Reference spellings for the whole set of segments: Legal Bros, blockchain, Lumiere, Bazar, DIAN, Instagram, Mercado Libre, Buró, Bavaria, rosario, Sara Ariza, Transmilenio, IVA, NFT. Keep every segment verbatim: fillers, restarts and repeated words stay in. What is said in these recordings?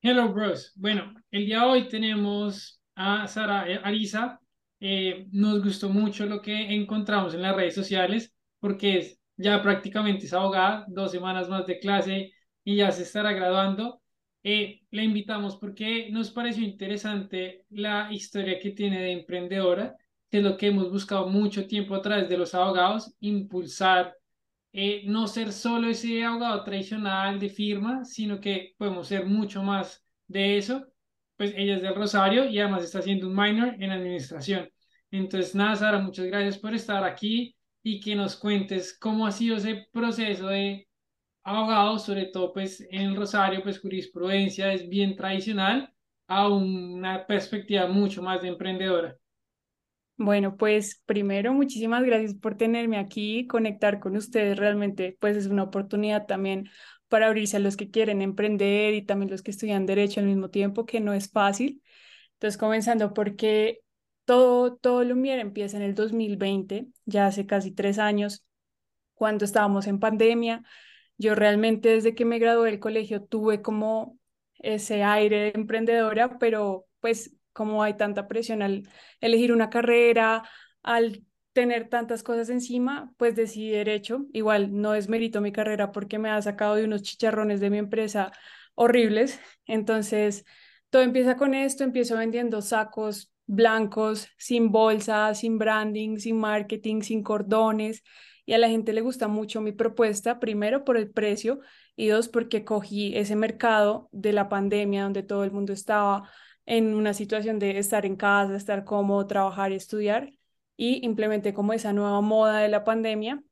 Hello, bros. Bueno, el día de hoy tenemos a Sara Ariza. Eh, nos gustó mucho lo que encontramos en las redes sociales porque es, ya prácticamente es abogada, dos semanas más de clase y ya se estará graduando. Eh, la invitamos porque nos pareció interesante la historia que tiene de emprendedora, de lo que hemos buscado mucho tiempo a través de los abogados, impulsar, eh, no ser solo ese abogado tradicional de firma, sino que podemos ser mucho más de eso. Pues ella es del Rosario y además está haciendo un minor en administración. Entonces, nada, Sara, muchas gracias por estar aquí y que nos cuentes cómo ha sido ese proceso de abogado, sobre todo pues en el Rosario, pues jurisprudencia es bien tradicional, a una perspectiva mucho más de emprendedora. Bueno, pues primero, muchísimas gracias por tenerme aquí, conectar con ustedes realmente, pues es una oportunidad también para abrirse a los que quieren emprender y también los que estudian Derecho al mismo tiempo, que no es fácil. Entonces, comenzando porque todo, todo Lumiere empieza en el dos mil veinte, ya hace casi tres años, cuando estábamos en pandemia. Yo realmente desde que me gradué del colegio tuve como ese aire de emprendedora, pero pues como hay tanta presión al elegir una carrera, al tener tantas cosas encima, pues decidí Derecho. Igual no desmerito mi carrera porque me ha sacado de unos chicharrones de mi empresa horribles. Entonces todo empieza con esto, empiezo vendiendo sacos blancos, sin bolsa, sin branding, sin marketing, sin cordones, y a la gente le gusta mucho mi propuesta, primero por el precio y dos porque cogí ese mercado de la pandemia donde todo el mundo estaba en una situación de estar en casa, estar cómodo, trabajar y estudiar. Y implementé como esa nueva moda de la pandemia.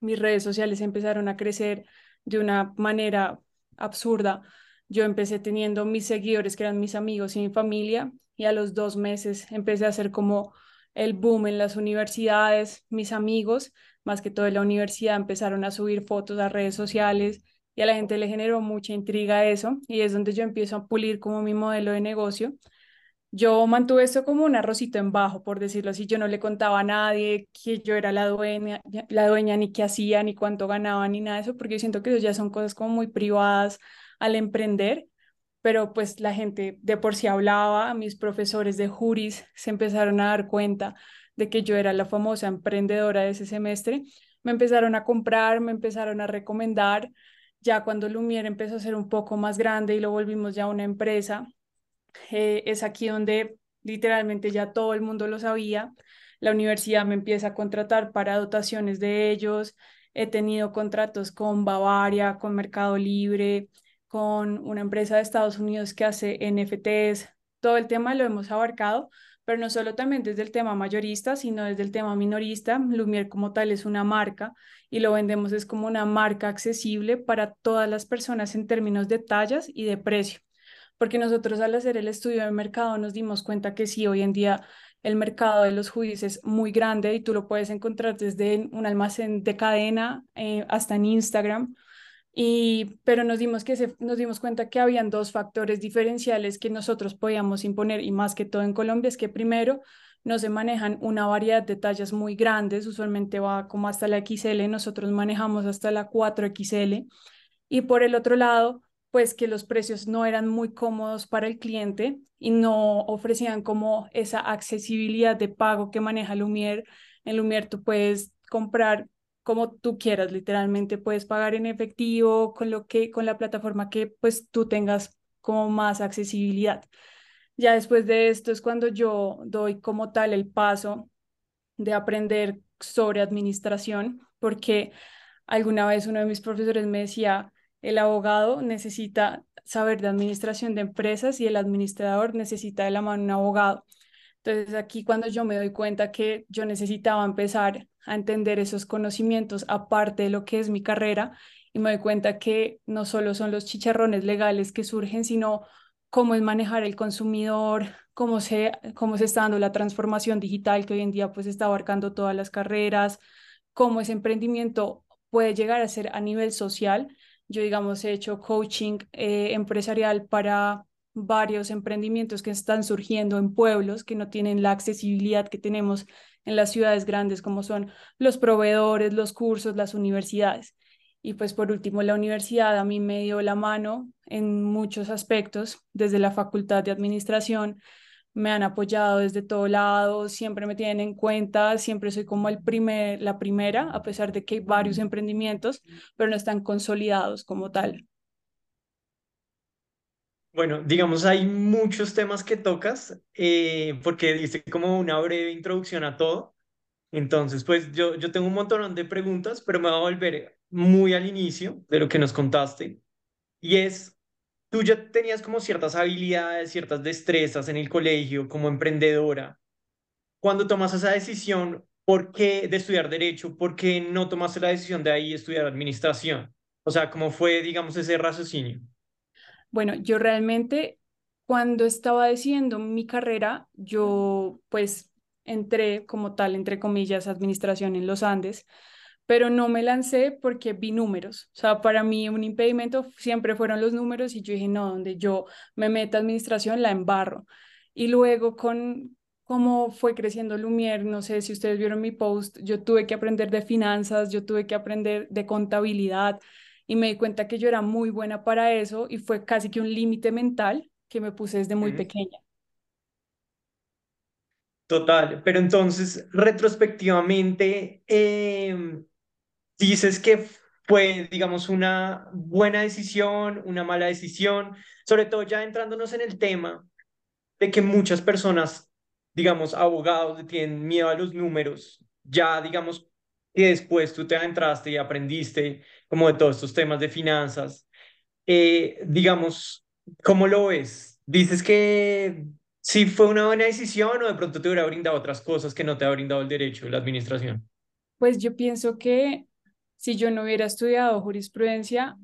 Mis redes sociales empezaron a crecer de una manera absurda. Yo empecé teniendo mis seguidores, que eran mis amigos y mi familia, y a los dos meses empecé a hacer como el boom en las universidades. Mis amigos, más que todo de la universidad, empezaron a subir fotos a redes sociales, y a la gente le generó mucha intriga eso, y es donde yo empiezo a pulir como mi modelo de negocio. Yo mantuve esto como un arrocito en bajo, por decirlo así. Yo no le contaba a nadie que yo era la dueña, la dueña ni qué hacía, ni cuánto ganaba, ni nada de eso, porque yo siento que eso ya son cosas como muy privadas al emprender, pero pues la gente de por sí hablaba, mis profesores de juris se empezaron a dar cuenta de que yo era la famosa emprendedora de ese semestre, me empezaron a comprar, me empezaron a recomendar. Ya cuando Lumiere empezó a ser un poco más grande y lo volvimos ya una empresa, Eh, es aquí donde literalmente ya todo el mundo lo sabía. La universidad me empieza a contratar para dotaciones de ellos. He tenido contratos con Bavaria, con Mercado Libre, con una empresa de Estados Unidos que hace N F Ts. Todo el tema lo hemos abarcado, pero no solo también desde el tema mayorista, sino desde el tema minorista. Lumiere como tal es una marca y lo vendemos es como una marca accesible para todas las personas en términos de tallas y de precio. Porque nosotros al hacer el estudio de mercado nos dimos cuenta que sí, hoy en día el mercado de los hoodies es muy grande y tú lo puedes encontrar desde un almacén de cadena eh, hasta en Instagram, y, pero nos dimos, que se, nos dimos cuenta que habían dos factores diferenciales que nosotros podíamos imponer, y más que todo en Colombia, es que primero no se manejan una variedad de tallas muy grandes, usualmente va como hasta la equis ele, nosotros manejamos hasta la cuatro equis ele, y por el otro lado, pues que los precios no eran muy cómodos para el cliente y no ofrecían como esa accesibilidad de pago que maneja Lumiere. En Lumiere tú puedes comprar como tú quieras, literalmente puedes pagar en efectivo con, lo que, con la plataforma que pues tú tengas como más accesibilidad. Ya después de esto es cuando yo doy como tal el paso de aprender sobre administración, porque alguna vez uno de mis profesores me decía: el abogado necesita saber de administración de empresas y el administrador necesita de la mano un abogado. Entonces aquí cuando yo me doy cuenta que yo necesitaba empezar a entender esos conocimientos aparte de lo que es mi carrera, y me doy cuenta que no solo son los chicharrones legales que surgen, sino cómo es manejar el consumidor, cómo se, cómo se está dando la transformación digital que hoy en día pues está abarcando todas las carreras, cómo ese emprendimiento puede llegar a ser a nivel social. Yo, digamos, he hecho coaching eh, empresarial para varios emprendimientos que están surgiendo en pueblos que no tienen la accesibilidad que tenemos en las ciudades grandes, como son los proveedores, los cursos, las universidades. Y pues por último, la universidad a mí me dio la mano en muchos aspectos. Desde la Facultad de Administración me han apoyado desde todo lado, siempre me tienen en cuenta, siempre soy como el primer, la primera, a pesar de que hay varios emprendimientos, pero no están consolidados como tal. Bueno, digamos, hay muchos temas que tocas, eh, porque diste como una breve introducción a todo. Entonces, pues yo, yo tengo un montón de preguntas, pero me voy a volver muy al inicio de lo que nos contaste. Y es, tú ya tenías como ciertas habilidades, ciertas destrezas en el colegio como emprendedora. Cuando tomas esa decisión, ¿por qué de estudiar Derecho? ¿Por qué no tomaste la decisión de ahí estudiar Administración? O sea, ¿cómo fue, digamos, ese raciocinio? Bueno, yo realmente cuando estaba decidiendo mi carrera, yo pues entré como tal, entre comillas, Administración en los Andes, pero no me lancé porque vi números. O sea, para mí un impedimento siempre fueron los números y yo dije, no, donde yo me meta a Administración la embarro. Y luego con cómo fue creciendo Lumiere, no sé si ustedes vieron mi post, yo tuve que aprender de finanzas, yo tuve que aprender de contabilidad y me di cuenta que yo era muy buena para eso y fue casi que un límite mental que me puse desde muy pequeña. Total, pero entonces retrospectivamente, eh... dices que fue, digamos, una buena decisión, una mala decisión, sobre todo ya entrándonos en el tema de que muchas personas, digamos, abogados, tienen miedo a los números, ya, digamos, que después tú te adentraste y aprendiste como de todos estos temas de finanzas, eh, digamos, ¿cómo lo ves? ¿Dices que sí fue una buena decisión o de pronto te hubiera brindado otras cosas que no te ha brindado el Derecho, la Administración? Pues yo pienso que si yo no hubiera estudiado jurisprudencia,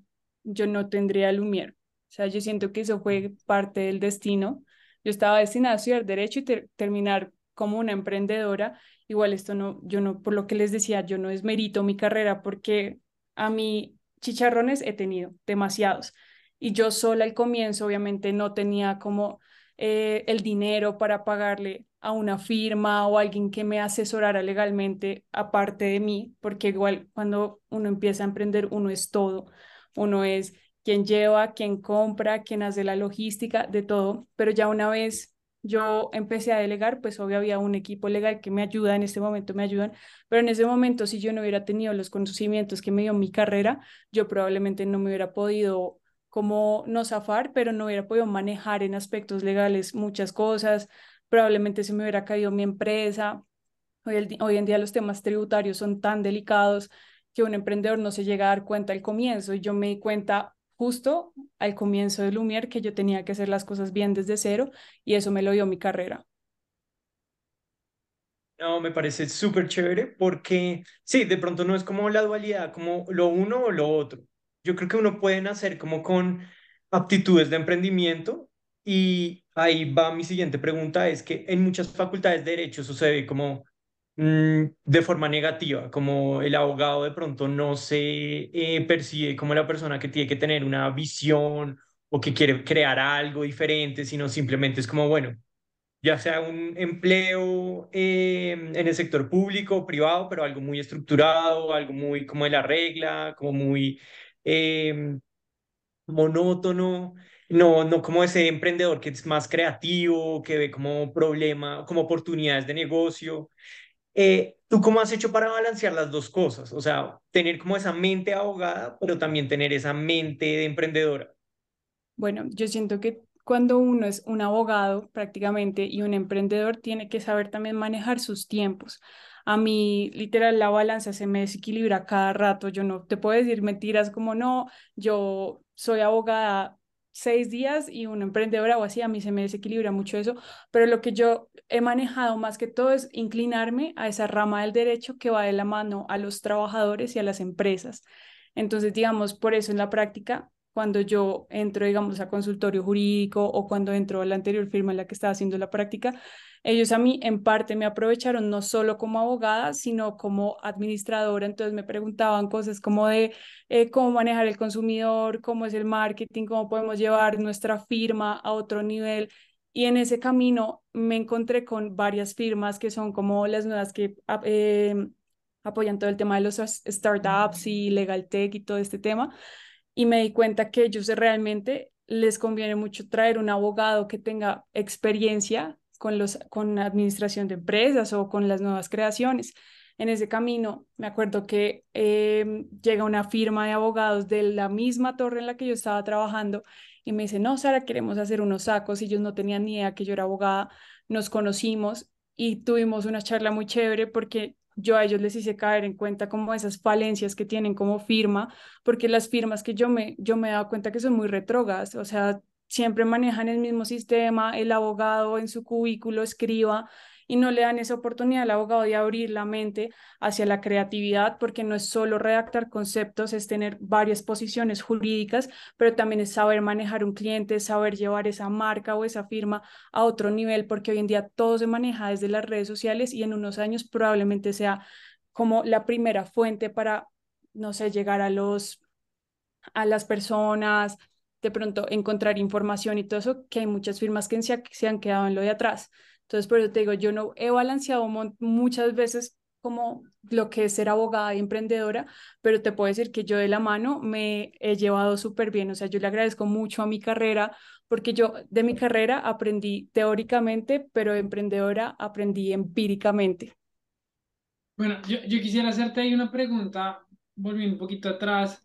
yo no tendría Lumiere. O sea, yo siento que eso fue parte del destino. Yo estaba destinada a estudiar Derecho y ter terminar como una emprendedora. Igual esto no, yo no, por lo que les decía, yo no desmerito mi carrera porque a mí chicharrones he tenido demasiados. Y yo sola al comienzo obviamente no tenía como eh, el dinero para pagarle a una firma o alguien que me asesorara legalmente aparte de mí, porque igual cuando uno empieza a emprender uno es todo, uno es quien lleva, quien compra, quien hace la logística, de todo, pero ya una vez yo empecé a delegar, pues obvio había un equipo legal que me ayuda, en este momento me ayudan, pero en ese momento si yo no hubiera tenido los conocimientos que me dio mi carrera, yo probablemente no me hubiera podido como no zafar, pero no hubiera podido manejar en aspectos legales muchas cosas, probablemente se me hubiera caído mi empresa. Hoy, el, hoy en día los temas tributarios son tan delicados que un emprendedor no se llega a dar cuenta al comienzo. Y yo me di cuenta justo al comienzo de Lumiere que yo tenía que hacer las cosas bien desde cero y eso me lo dio mi carrera. No, me parece súper chévere porque sí, de pronto no es como la dualidad, como lo uno o lo otro. Yo creo que uno puede nacer como con aptitudes de emprendimiento. Y ahí va mi siguiente pregunta, es que en muchas facultades de Derecho sucede como mmm, de forma negativa, como el abogado de pronto no se eh, percibe como la persona que tiene que tener una visión o que quiere crear algo diferente, sino simplemente es como, bueno, ya sea un empleo eh, en el sector público o privado, pero algo muy estructurado, algo muy como de la regla, como muy eh, monótono. No, no como ese emprendedor que es más creativo, que ve como problema, como oportunidades de negocio. Eh, ¿tú cómo has hecho para balancear las dos cosas? O sea, tener como esa mente abogada, pero también tener esa mente de emprendedora. Bueno, yo siento que cuando uno es un abogado prácticamente y un emprendedor tiene que saber también manejar sus tiempos. A mí, literal, la balanza se me desequilibra cada rato. Yo no te puedo decir mentiras como no, yo soy abogada seis días y una emprendedora o así, a mí se me desequilibra mucho eso, pero lo que yo he manejado más que todo es inclinarme a esa rama del Derecho que va de la mano a los trabajadores y a las empresas. Entonces, digamos, por eso en la práctica, cuando yo entro, digamos, a consultorio jurídico o cuando entro a la anterior firma en la que estaba haciendo la práctica, ellos a mí en parte me aprovecharon no solo como abogada, sino como administradora. Entonces me preguntaban cosas como de eh, cómo manejar el consumidor, cómo es el marketing, cómo podemos llevar nuestra firma a otro nivel. Y en ese camino me encontré con varias firmas que son como las nuevas que eh, apoyan todo el tema de los startups y legal tech y todo este tema, y me di cuenta que ellos realmente les conviene mucho traer un abogado que tenga experiencia con, los, con la administración de empresas o con las nuevas creaciones. En ese camino, me acuerdo que eh, llega una firma de abogados de la misma torre en la que yo estaba trabajando y me dice, no, Sara, queremos hacer unos sacos. Ellos no tenían ni idea que yo era abogada. Nos conocimos y tuvimos una charla muy chévere porque yo a ellos les hice caer en cuenta como esas falencias que tienen como firma, porque las firmas que yo me, yo me he dado cuenta que son muy retrógradas, o sea, siempre manejan el mismo sistema, el abogado en su cubículo escriba, y no le dan esa oportunidad al abogado de abrir la mente hacia la creatividad, porque no es solo redactar conceptos, es tener varias posiciones jurídicas, pero también es saber manejar un cliente, saber llevar esa marca o esa firma a otro nivel, porque hoy en día todo se maneja desde las redes sociales y en unos años probablemente sea como la primera fuente para, no sé, llegar a, los, a las personas, de pronto encontrar información y todo eso, que hay muchas firmas que se, se han quedado en lo de atrás. Entonces, por eso te digo, yo no he balanceado muchas veces como lo que es ser abogada y emprendedora, pero te puedo decir que yo de la mano me he llevado súper bien. O sea, yo le agradezco mucho a mi carrera, porque yo de mi carrera aprendí teóricamente, pero de emprendedora aprendí empíricamente. Bueno, yo, yo quisiera hacerte ahí una pregunta, volviendo un poquito atrás,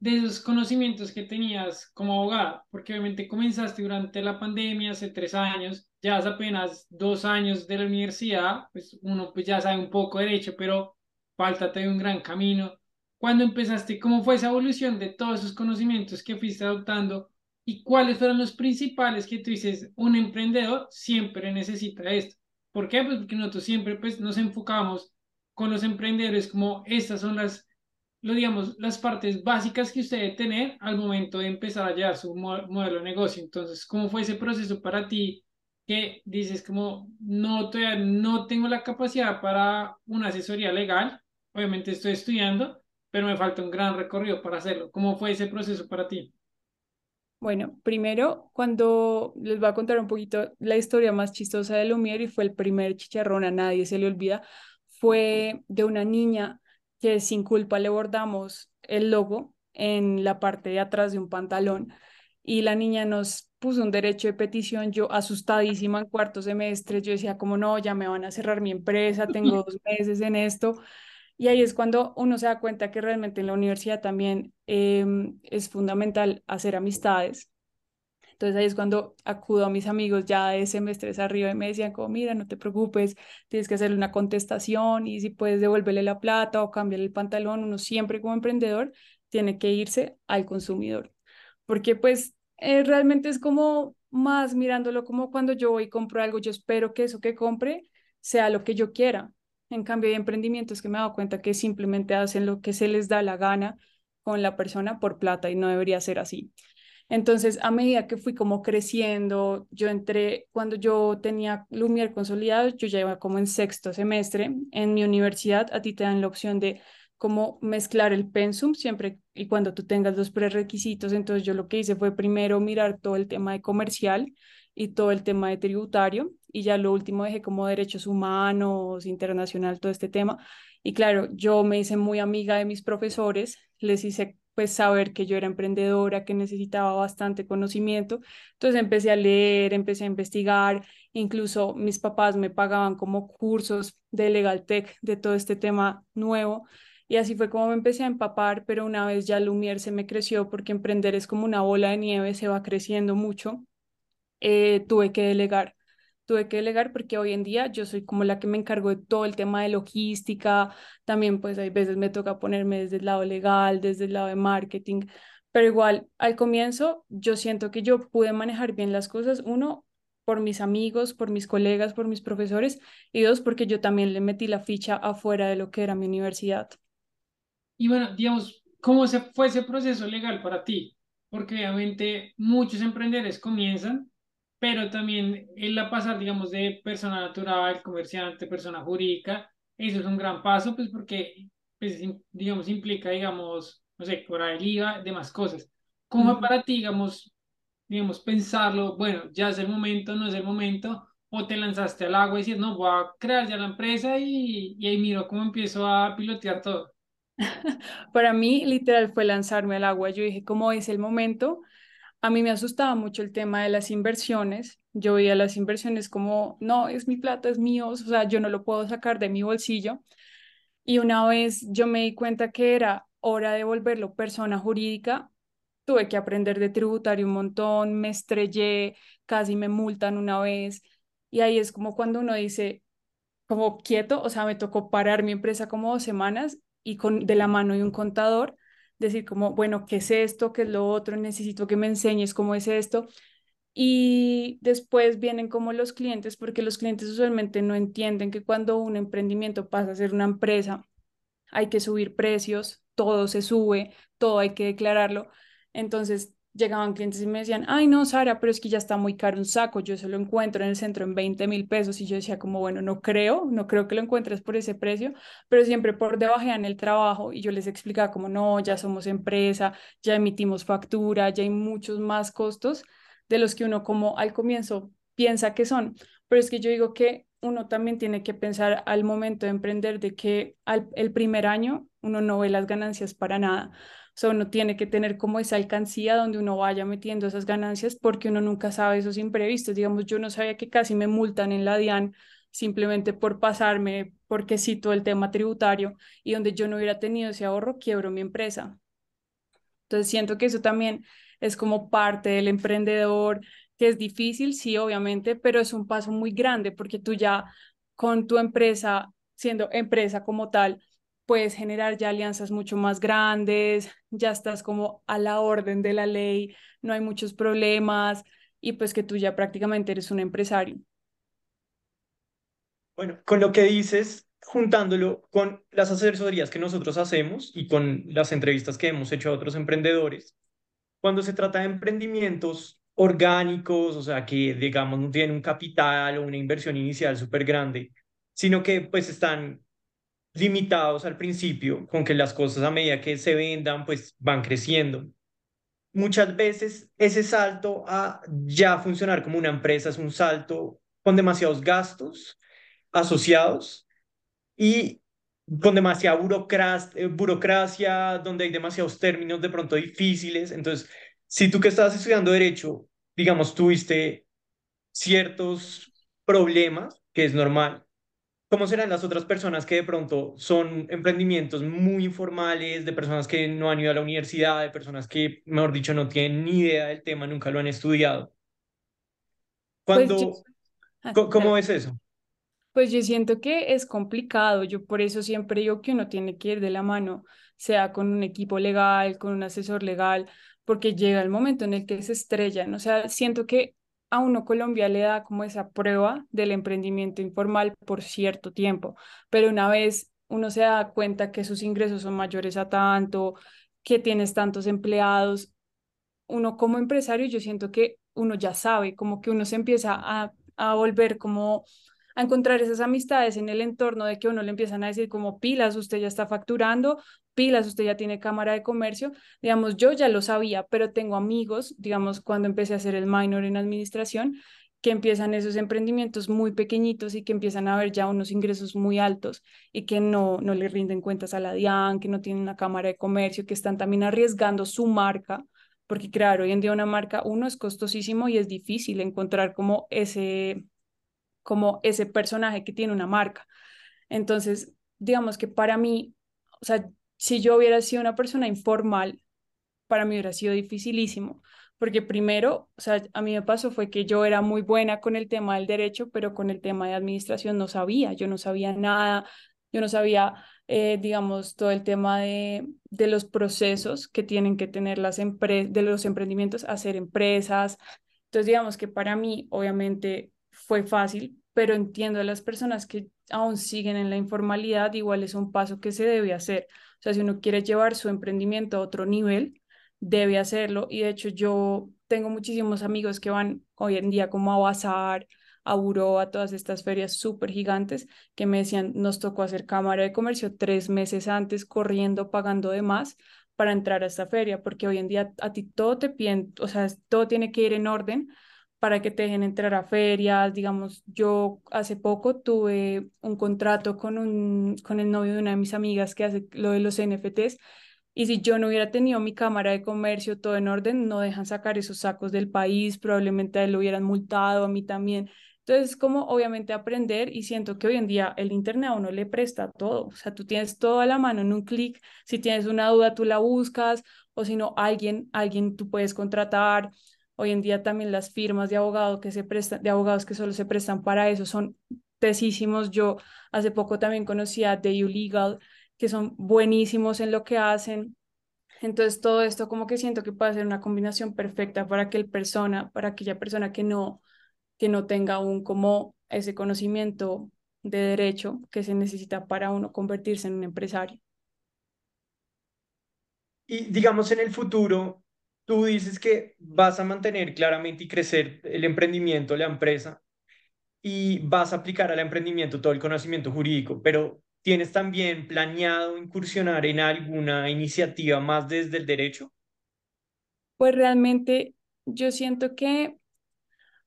de esos conocimientos que tenías como abogada, porque obviamente comenzaste durante la pandemia hace tres años, ya hace apenas dos años de la universidad, pues uno pues ya sabe un poco de derecho, pero falta todavía un gran camino. ¿Cuándo empezaste? ¿Cómo fue esa evolución de todos esos conocimientos que fuiste adoptando? ¿Y cuáles fueron los principales que tú dices, un emprendedor siempre necesita esto? ¿Por qué? Pues porque nosotros siempre pues, nos enfocamos con los emprendedores como estas son las, lo, digamos, las partes básicas que usted debe tener al momento de empezar a llevar su modelo de negocio. Entonces, ¿cómo fue ese proceso para ti? Que dices como, no, todavía no tengo la capacidad para una asesoría legal, obviamente estoy estudiando, pero me falta un gran recorrido para hacerlo. ¿Cómo fue ese proceso para ti? Bueno, primero, cuando les voy a contar un poquito la historia más chistosa de Lumiere, y fue el primer chicharrón, a nadie se le olvida, fue de una niña que sin culpa le bordamos el logo en la parte de atrás de un pantalón, y la niña nos puso un derecho de petición, yo asustadísima en cuarto semestre, yo decía como no, ya me van a cerrar mi empresa, tengo dos meses en esto, y ahí es cuando uno se da cuenta que realmente en la universidad también eh, es fundamental hacer amistades. Entonces ahí es cuando acudo a mis amigos ya de semestres arriba y me decían como mira, no te preocupes, tienes que hacerle una contestación y si puedes devolverle la plata o cambiarle el pantalón, uno siempre como emprendedor tiene que irse al consumidor, porque pues Eh, realmente es como más mirándolo como cuando yo voy y compro algo, yo espero que eso que compre sea lo que yo quiera. En cambio, hay emprendimientos que me he dado cuenta que simplemente hacen lo que se les da la gana con la persona por plata y no debería ser así. Entonces, a medida que fui como creciendo, yo entré, cuando yo tenía Lumiere consolidado, yo ya iba como en sexto semestre. En mi universidad a ti te dan la opción de cómo mezclar el pensum siempre y cuando tú tengas los prerequisitos. Entonces yo lo que hice fue primero mirar todo el tema de comercial y todo el tema de tributario y ya lo último dejé como derechos humanos, internacional, todo este tema. Y claro, yo me hice muy amiga de mis profesores, les hice pues saber que yo era emprendedora, que necesitaba bastante conocimiento. Entonces empecé a leer, empecé a investigar, incluso mis papás me pagaban como cursos de Legal Tech de todo este tema nuevo. Y así fue como me empecé a empapar, pero una vez ya Lumiere se me creció, porque emprender es como una bola de nieve, se va creciendo mucho, eh, tuve que delegar. Tuve que delegar porque hoy en día yo soy como la que me encargo de todo el tema de logística, también pues hay veces me toca ponerme desde el lado legal, desde el lado de marketing, pero igual al comienzo yo siento que yo pude manejar bien las cosas, uno, por mis amigos, por mis colegas, por mis profesores, y dos, porque yo también le metí la ficha afuera de lo que era mi universidad. Y bueno, digamos, ¿cómo se fue ese proceso legal para ti? Porque obviamente muchos emprendedores comienzan, pero también el pasar, digamos, de persona natural, comerciante, persona jurídica, eso es un gran paso, pues porque, pues, digamos, implica, digamos, no sé, cobrar el I V A, demás cosas. ¿Cómo fue para ti, digamos, digamos, pensarlo, bueno, ya es el momento, no es el momento, o te lanzaste al agua y dices, no, voy a crear ya la empresa y, y ahí miro cómo empiezo a pilotear todo? Para mí, literal, fue lanzarme al agua. Yo dije, ¿cómo es el momento? A mí me asustaba mucho el tema de las inversiones. Yo veía las inversiones como, no, es mi plata, es mío, o sea, yo no lo puedo sacar de mi bolsillo. Y una vez yo me di cuenta que era hora de volverlo persona jurídica, tuve que aprender de tributario un montón, me estrellé, casi me multan una vez. Y ahí es como cuando uno dice, como quieto, o sea, me tocó parar mi empresa como dos semanas y con, de la mano de un contador, decir como, bueno, ¿qué es esto? ¿Qué es lo otro? Necesito que me enseñes cómo es esto. Y después vienen como los clientes, porque los clientes usualmente no entienden que cuando un emprendimiento pasa a ser una empresa, hay que subir precios, todo se sube, todo hay que declararlo. Entonces llegaban clientes y me decían, ay no, Sara, pero es que ya está muy caro un saco, yo se lo encuentro en el centro en veinte mil pesos, y yo decía como, bueno, no creo, no creo que lo encuentres por ese precio, pero siempre por debajean el trabajo, y yo les explicaba como, no, ya somos empresa, ya emitimos factura, ya hay muchos más costos de los que uno como al comienzo piensa que son, pero es que yo digo que uno también tiene que pensar al momento de emprender de que al, el primer año uno no ve las ganancias para nada. O sea, uno tiene que tener como esa alcancía donde uno vaya metiendo esas ganancias, porque uno nunca sabe esos imprevistos. Digamos, yo no sabía que casi me multan en la DIAN simplemente por pasarme, porque cito el tema tributario, y donde yo no hubiera tenido ese ahorro, quiebro mi empresa. Entonces siento que eso también es como parte del emprendedor, que es difícil, sí, obviamente, pero es un paso muy grande, porque tú ya con tu empresa, siendo empresa como tal, puedes generar ya alianzas mucho más grandes, ya estás como a la orden de la ley, no hay muchos problemas, y pues que tú ya prácticamente eres un empresario. Bueno, con lo que dices, juntándolo con las asesorías que nosotros hacemos y con las entrevistas que hemos hecho a otros emprendedores, cuando se trata de emprendimientos orgánicos, o sea, que digamos no tienen un capital o una inversión inicial súper grande, sino que pues están limitados al principio, con que las cosas a medida que se vendan pues van creciendo. Muchas veces ese salto a ya funcionar como una empresa es un salto con demasiados gastos asociados y con demasiada burocracia, burocracia donde hay demasiados términos de pronto difíciles. Entonces, si tú que estabas estudiando Derecho, digamos, tuviste ciertos problemas, que es normal, ¿cómo serán las otras personas que de pronto son emprendimientos muy informales, de personas que no han ido a la universidad, de personas que, mejor dicho, no tienen ni idea del tema, nunca lo han estudiado? Cuando, pues yo... ah, ¿Cómo claro. ves eso? Pues yo siento que es complicado, yo por eso siempre digo que uno tiene que ir de la mano, sea con un equipo legal, con un asesor legal, porque llega el momento en el que se estrellan. O sea, siento que a uno Colombia le da como esa prueba del emprendimiento informal por cierto tiempo, pero una vez uno se da cuenta que sus ingresos son mayores a tanto, que tienes tantos empleados, uno como empresario yo siento que uno ya sabe, como que uno se empieza a, a volver como a encontrar esas amistades en el entorno de que uno le empiezan a decir como pilas, usted ya está facturando, pilas, usted ya tiene cámara de comercio. Digamos, yo ya lo sabía, pero tengo amigos, digamos, cuando empecé a hacer el minor en administración, que empiezan esos emprendimientos muy pequeñitos y que empiezan a ver ya unos ingresos muy altos y que no, no le rinden cuentas a la DIAN, que no tienen una cámara de comercio, que están también arriesgando su marca, porque claro, hoy en día una marca, uno, es costosísimo y es difícil encontrar como ese, como ese personaje que tiene una marca. Entonces, digamos que para mí, o sea, si yo hubiera sido una persona informal, para mí hubiera sido dificilísimo, porque primero, o sea, a mí me pasó fue que yo era muy buena con el tema del derecho, pero con el tema de administración no sabía, yo no sabía nada, yo no sabía, eh, digamos, todo el tema de, de los procesos que tienen que tener las empresas, de los emprendimientos, hacer empresas. Entonces, digamos que para mí, obviamente, fue fácil, pero entiendo a las personas que aún siguen en la informalidad, igual es un paso que se debe hacer. O sea, si uno quiere llevar su emprendimiento a otro nivel, debe hacerlo. Y de hecho, yo tengo muchísimos amigos que van hoy en día como a Bazar, a Buró, a todas estas ferias súper gigantes, que me decían, nos tocó hacer cámara de comercio tres meses antes, corriendo, pagando de más para entrar a esta feria, porque hoy en día a ti todo te piden, o sea, todo tiene que ir en orden, para que te dejen entrar a ferias. Digamos, yo hace poco tuve un contrato con, un, con el novio de una de mis amigas que hace lo de los N F Ts, y si yo no hubiera tenido mi cámara de comercio todo en orden, no dejan sacar esos sacos del país, probablemente a él lo hubieran multado, a mí también. Entonces, como obviamente aprender, y siento que hoy en día el internet a uno le presta todo. O sea, tú tienes todo a la mano en un clic. Si tienes una duda, tú la buscas, o si no, alguien, alguien tú puedes contratar. Hoy en día también las firmas de abogados que se prestan, de abogados que solo se prestan para eso, son tesísimos. Yo hace poco también conocí a The Legal, que son buenísimos en lo que hacen. Entonces, todo esto como que siento que puede ser una combinación perfecta para que el persona, para aquella persona que no que no tenga aún como ese conocimiento de derecho que se necesita para uno convertirse en un empresario. Y digamos en el futuro, tú dices que vas a mantener claramente y crecer el emprendimiento, la empresa, y vas a aplicar al emprendimiento todo el conocimiento jurídico, pero ¿tienes también planeado incursionar en alguna iniciativa más desde el derecho? Pues realmente yo siento que,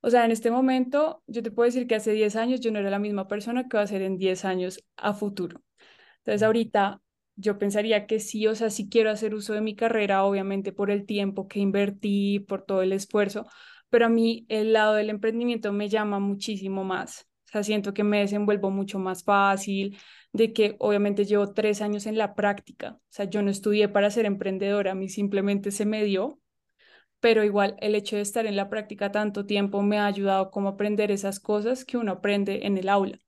o sea, en este momento, yo te puedo decir que hace diez años yo no era la misma persona que va a ser en diez años a futuro. Entonces, ahorita yo pensaría que sí, o sea, sí quiero hacer uso de mi carrera, obviamente por el tiempo que invertí, por todo el esfuerzo, pero a mí el lado del emprendimiento me llama muchísimo más. O sea, siento que me desenvuelvo mucho más fácil, de que obviamente llevo tres años en la práctica. O sea, yo no estudié para ser emprendedora, a mí simplemente se me dio. Pero igual el hecho de estar en la práctica tanto tiempo me ha ayudado como a aprender esas cosas que uno aprende en el aula.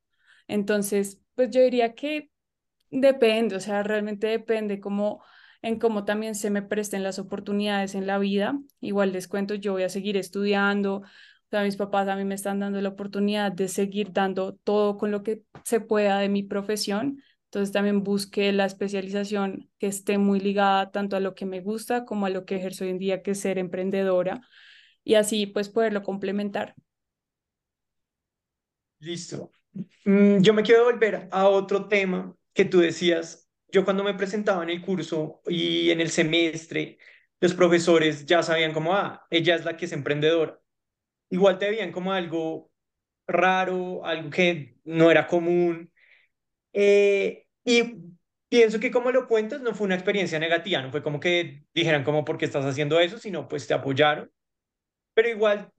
Entonces, pues yo diría que depende, o sea, realmente depende como en cómo también se me presten las oportunidades en la vida. Igual les cuento, yo voy a seguir estudiando, o sea, mis papás a mí me están dando la oportunidad de seguir dando todo con lo que se pueda de mi profesión. Entonces también busqué la especialización que esté muy ligada tanto a lo que me gusta como a lo que ejerzo hoy en día, que es ser emprendedora, y así pues poderlo complementar. Listo. Yo me quiero volver a otro tema que tú decías. Yo cuando me presentaba en el curso y en el semestre, los profesores ya sabían como, ah, ella es la que es emprendedora. Igual te veían como algo raro, algo que no era común. Eh, Y pienso que como lo cuentas no fue una experiencia negativa, no fue como que dijeran como por qué estás haciendo eso, sino pues te apoyaron. Pero igual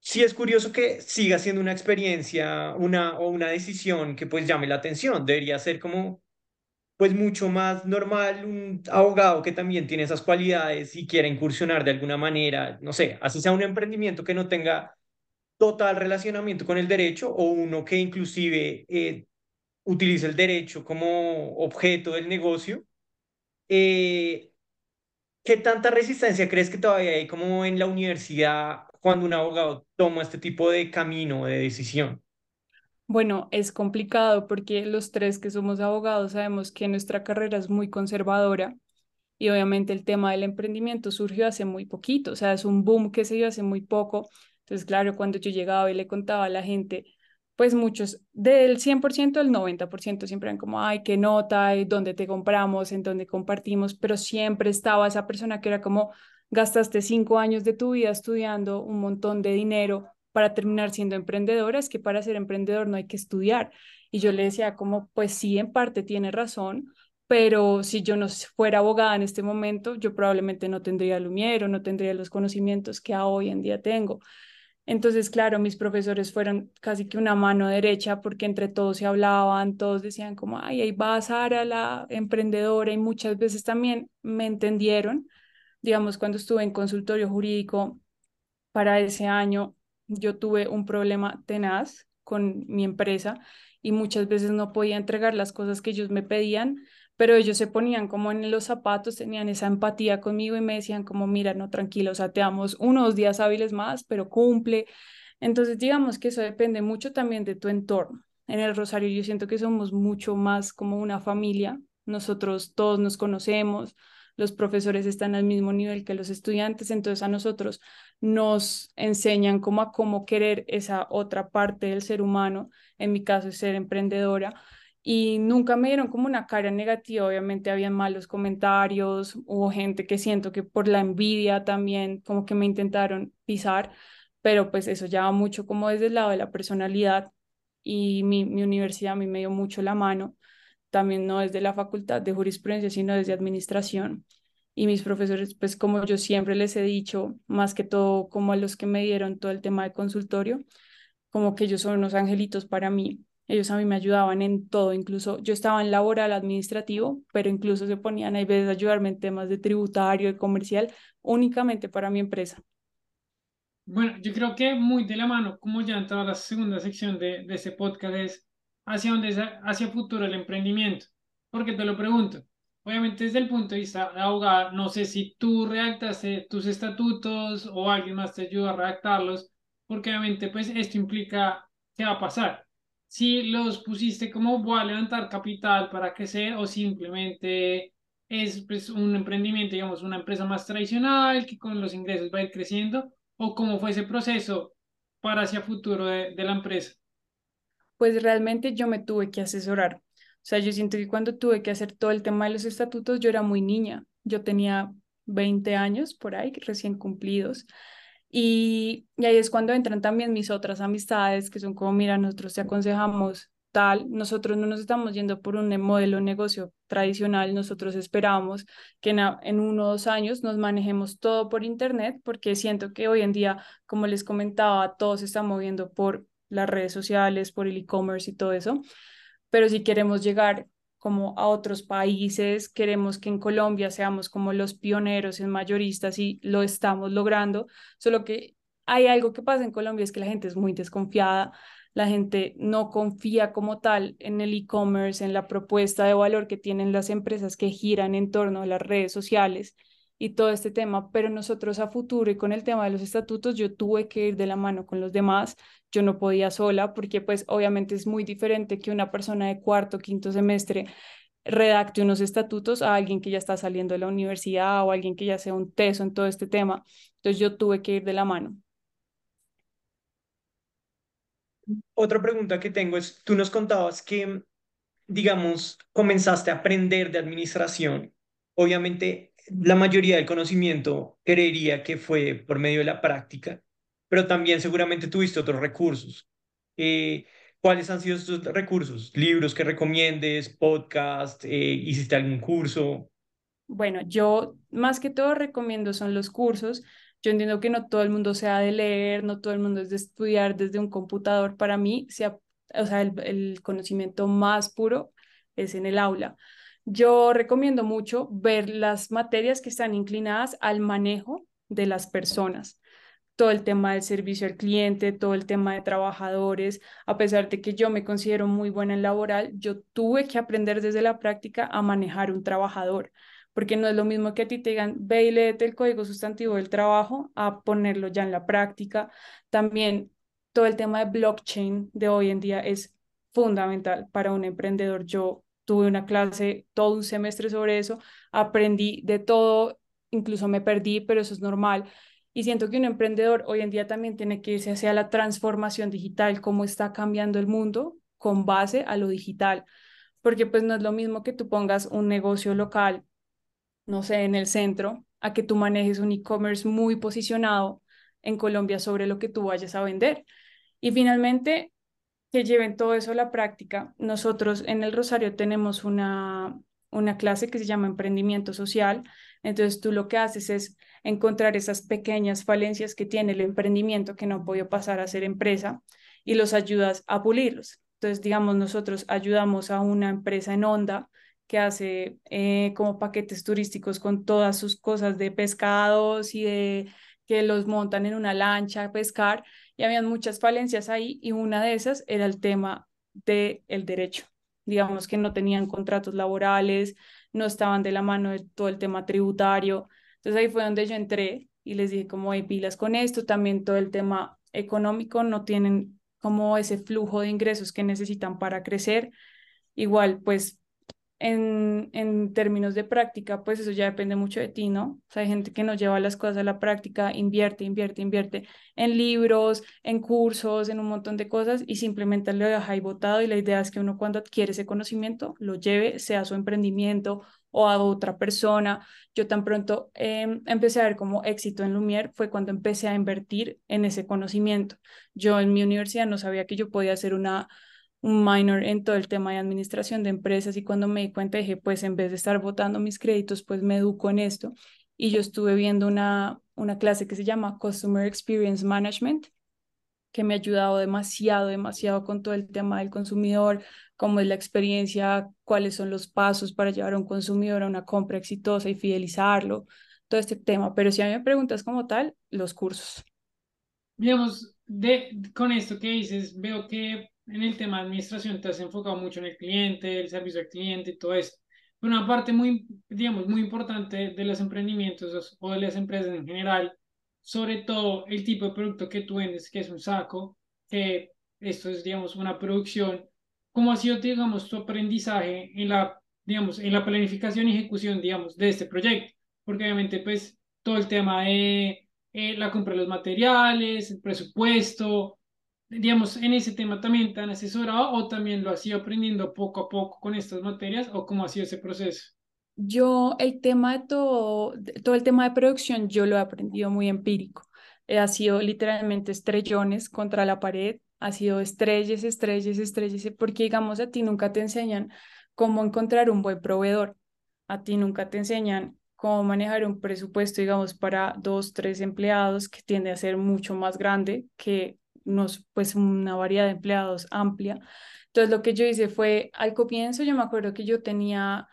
sí es curioso que siga siendo una experiencia una, o una decisión que pues llame la atención. Debería ser como pues mucho más normal un abogado que también tiene esas cualidades y quiera incursionar de alguna manera, no sé, así sea un emprendimiento que no tenga total relacionamiento con el derecho, o uno que inclusive... Eh, utiliza el derecho como objeto del negocio. Eh, ¿qué tanta resistencia crees que todavía hay como en la universidad cuando un abogado toma este tipo de camino, de decisión? Bueno, es complicado porque los tres que somos abogados sabemos que nuestra carrera es muy conservadora, y obviamente el tema del emprendimiento surgió hace muy poquito, o sea, es un boom que se dio hace muy poco. Entonces, claro, cuando yo llegaba y le contaba a la gente, pues muchos, del cien por ciento al noventa por ciento siempre eran como, ay, qué nota, dónde te compramos, en dónde compartimos, pero siempre estaba esa persona que era como, gastaste cinco años de tu vida estudiando un montón de dinero para terminar siendo emprendedora, es que para ser emprendedor no hay que estudiar. Y yo le decía como, pues sí, en parte tiene razón, pero si yo no fuera abogada en este momento, yo probablemente no tendría Lumiere, no tendría los conocimientos que hoy en día tengo. Entonces, claro, mis profesores fueron casi que una mano derecha, porque entre todos se hablaban, todos decían como, ay, ahí va Sara, la emprendedora, y muchas veces también me entendieron. Digamos, cuando estuve en consultorio jurídico para ese año, yo tuve un problema tenaz con mi empresa y muchas veces no podía entregar las cosas que ellos me pedían, pero ellos se ponían como en los zapatos, tenían esa empatía conmigo y me decían como, mira, no, tranquilo, o sea, te damos unos días hábiles más, pero cumple. Entonces, digamos que eso depende mucho también de tu entorno. En el Rosario yo siento que somos mucho más como una familia. Nosotros todos nos conocemos, los profesores están al mismo nivel que los estudiantes, entonces a nosotros nos enseñan como a cómo querer esa otra parte del ser humano, en mi caso es ser emprendedora, y nunca me dieron como una cara negativa. Obviamente habían malos comentarios, hubo gente que siento que por la envidia también como que me intentaron pisar, pero pues eso ya va mucho como desde el lado de la personalidad, y mi, mi universidad a mí me dio mucho la mano, también no desde la facultad de jurisprudencia, sino desde administración, y mis profesores, pues como yo siempre les he dicho, más que todo como a los que me dieron todo el tema de consultorio, como que ellos son unos angelitos para mí. Ellos a mí me ayudaban en todo, incluso yo estaba en laboral administrativo, pero incluso se ponían a veces a ayudarme en temas de tributario, de comercial, únicamente para mi empresa. Bueno, yo creo que muy de la mano, como ya en toda la segunda sección de, de ese podcast, es hacia dónde es hacia futuro el emprendimiento. Porque te lo pregunto, obviamente desde el punto de vista de abogado, no sé si tú redactaste tus estatutos o alguien más te ayuda a redactarlos, porque obviamente pues esto implica qué va a pasar. Si los pusiste como voy a levantar capital para crecer, o simplemente es pues, un emprendimiento, digamos, una empresa más tradicional que con los ingresos va a ir creciendo, o cómo fue ese proceso para hacia futuro de, de la empresa. Pues realmente yo me tuve que asesorar. O sea, yo siento que cuando tuve que hacer todo el tema de los estatutos, yo era muy niña. Yo tenía veinte años por ahí, recién cumplidos. Y, y ahí es cuando entran también mis otras amistades que son como, mira, nosotros te aconsejamos tal, nosotros no nos estamos yendo por un modelo de negocio tradicional, nosotros esperamos que en, en uno o dos años nos manejemos todo por internet, porque siento que hoy en día, como les comentaba, todo se está moviendo por las redes sociales, por el e-commerce y todo eso, pero si queremos llegar como a otros países, queremos que en Colombia seamos como los pioneros en mayoristas y lo estamos logrando, solo que hay algo que pasa en Colombia, es que la gente es muy desconfiada, la gente no confía como tal en el e-commerce, en la propuesta de valor que tienen las empresas que giran en torno a las redes sociales y todo este tema, pero nosotros a futuro y con el tema de los estatutos yo tuve que ir de la mano con los demás, yo no podía sola porque pues obviamente es muy diferente que una persona de cuarto, quinto semestre redacte unos estatutos a alguien que ya está saliendo de la universidad o alguien que ya sea un teso en todo este tema, entonces yo tuve que ir de la mano. Otra pregunta que tengo es, tú nos contabas que, digamos, comenzaste a aprender de administración, obviamente la mayoría del conocimiento creería que fue por medio de la práctica, pero también seguramente tuviste otros recursos. Eh, ¿Cuáles han sido estos recursos? ¿Libros que recomiendes? ¿Podcast? Eh, ¿Hiciste algún curso? Bueno, yo más que todo recomiendo son los cursos. Yo entiendo que no todo el mundo sea de leer, no todo el mundo es de estudiar desde un computador. Para mí, sea, o sea, el, el conocimiento más puro es en el aula. Yo recomiendo mucho ver las materias que están inclinadas al manejo de las personas. Todo el tema del servicio al cliente, todo el tema de trabajadores. A pesar de que yo me considero muy buena en laboral, yo tuve que aprender desde la práctica a manejar un trabajador. Porque no es lo mismo que a ti te digan, ve y léete el código sustantivo del trabajo, a ponerlo ya en la práctica. También todo el tema de blockchain de hoy en día es fundamental para un emprendedor. Yo tuve una clase todo un semestre sobre eso, aprendí de todo, incluso me perdí, pero eso es normal. Y siento que un emprendedor hoy en día también tiene que irse hacia la transformación digital, cómo está cambiando el mundo con base a lo digital. Porque pues no es lo mismo que tú pongas un negocio local, no sé, en el centro, a que tú manejes un e-commerce muy posicionado en Colombia sobre lo que tú vayas a vender. Y finalmente, que lleven todo eso a la práctica. Nosotros en el Rosario tenemos una, una clase que se llama emprendimiento social, entonces tú lo que haces es encontrar esas pequeñas falencias que tiene el emprendimiento que no puede pasar a ser empresa y los ayudas a pulirlos. Entonces, digamos, nosotros ayudamos a una empresa en Honda que hace eh, como paquetes turísticos con todas sus cosas de pescados y de que los montan en una lancha a pescar, y habían muchas falencias ahí, y una de esas era el tema del derecho. Digamos que no tenían contratos laborales, no estaban de la mano de todo el tema tributario. Entonces ahí fue donde yo entré y les dije como, hay pilas con esto, también todo el tema económico, no tienen como ese flujo de ingresos que necesitan para crecer. Igual, pues, En, en términos de práctica, pues eso ya depende mucho de ti, ¿no? O sea, hay gente que no lleva las cosas a la práctica, invierte, invierte, invierte en libros, en cursos, en un montón de cosas y simplemente lo deja ahí botado, y la idea es que uno cuando adquiere ese conocimiento lo lleve, sea su emprendimiento o a otra persona. Yo tan pronto eh, empecé a ver como éxito en Lumiere fue cuando empecé a invertir en ese conocimiento. Yo en mi universidad no sabía que yo podía hacer una, un minor en todo el tema de administración de empresas, y cuando me di cuenta dije, pues en vez de estar botando mis créditos, pues me educo en esto. Y yo estuve viendo una, una clase que se llama Customer Experience Management, que me ha ayudado demasiado, demasiado con todo el tema del consumidor, cómo es la experiencia, cuáles son los pasos para llevar a un consumidor a una compra exitosa y fidelizarlo, todo este tema. Pero si a mí me preguntas como tal, los cursos. Digamos, de, con esto que dices, veo que en el tema de administración te has enfocado mucho en el cliente, el servicio al cliente y todo esto. Pero una parte muy, digamos, muy importante de los emprendimientos o de las empresas en general, sobre todo el tipo de producto que tú vendes, que es un saco, que esto es, digamos, una producción. ¿Cómo ha sido, digamos, tu aprendizaje en la, digamos, en la planificación y ejecución, digamos, de este proyecto? Porque obviamente, pues, todo el tema de eh, la compra de los materiales, el presupuesto, digamos, en ese tema también te han asesorado, o también lo has ido aprendiendo poco a poco con estas materias, o cómo ha sido ese proceso. Yo el tema de todo, todo el tema de producción, yo lo he aprendido muy empírico. Eh, ha sido literalmente estrellones contra la pared, ha sido estrellas, estrellas, estrellas, porque digamos a ti nunca te enseñan cómo encontrar un buen proveedor, a ti nunca te enseñan cómo manejar un presupuesto, digamos, para dos, tres empleados, que tiende a ser mucho más grande que nos, pues, una variedad de empleados amplia. Entonces lo que yo hice fue, al comienzo yo me acuerdo que yo tenía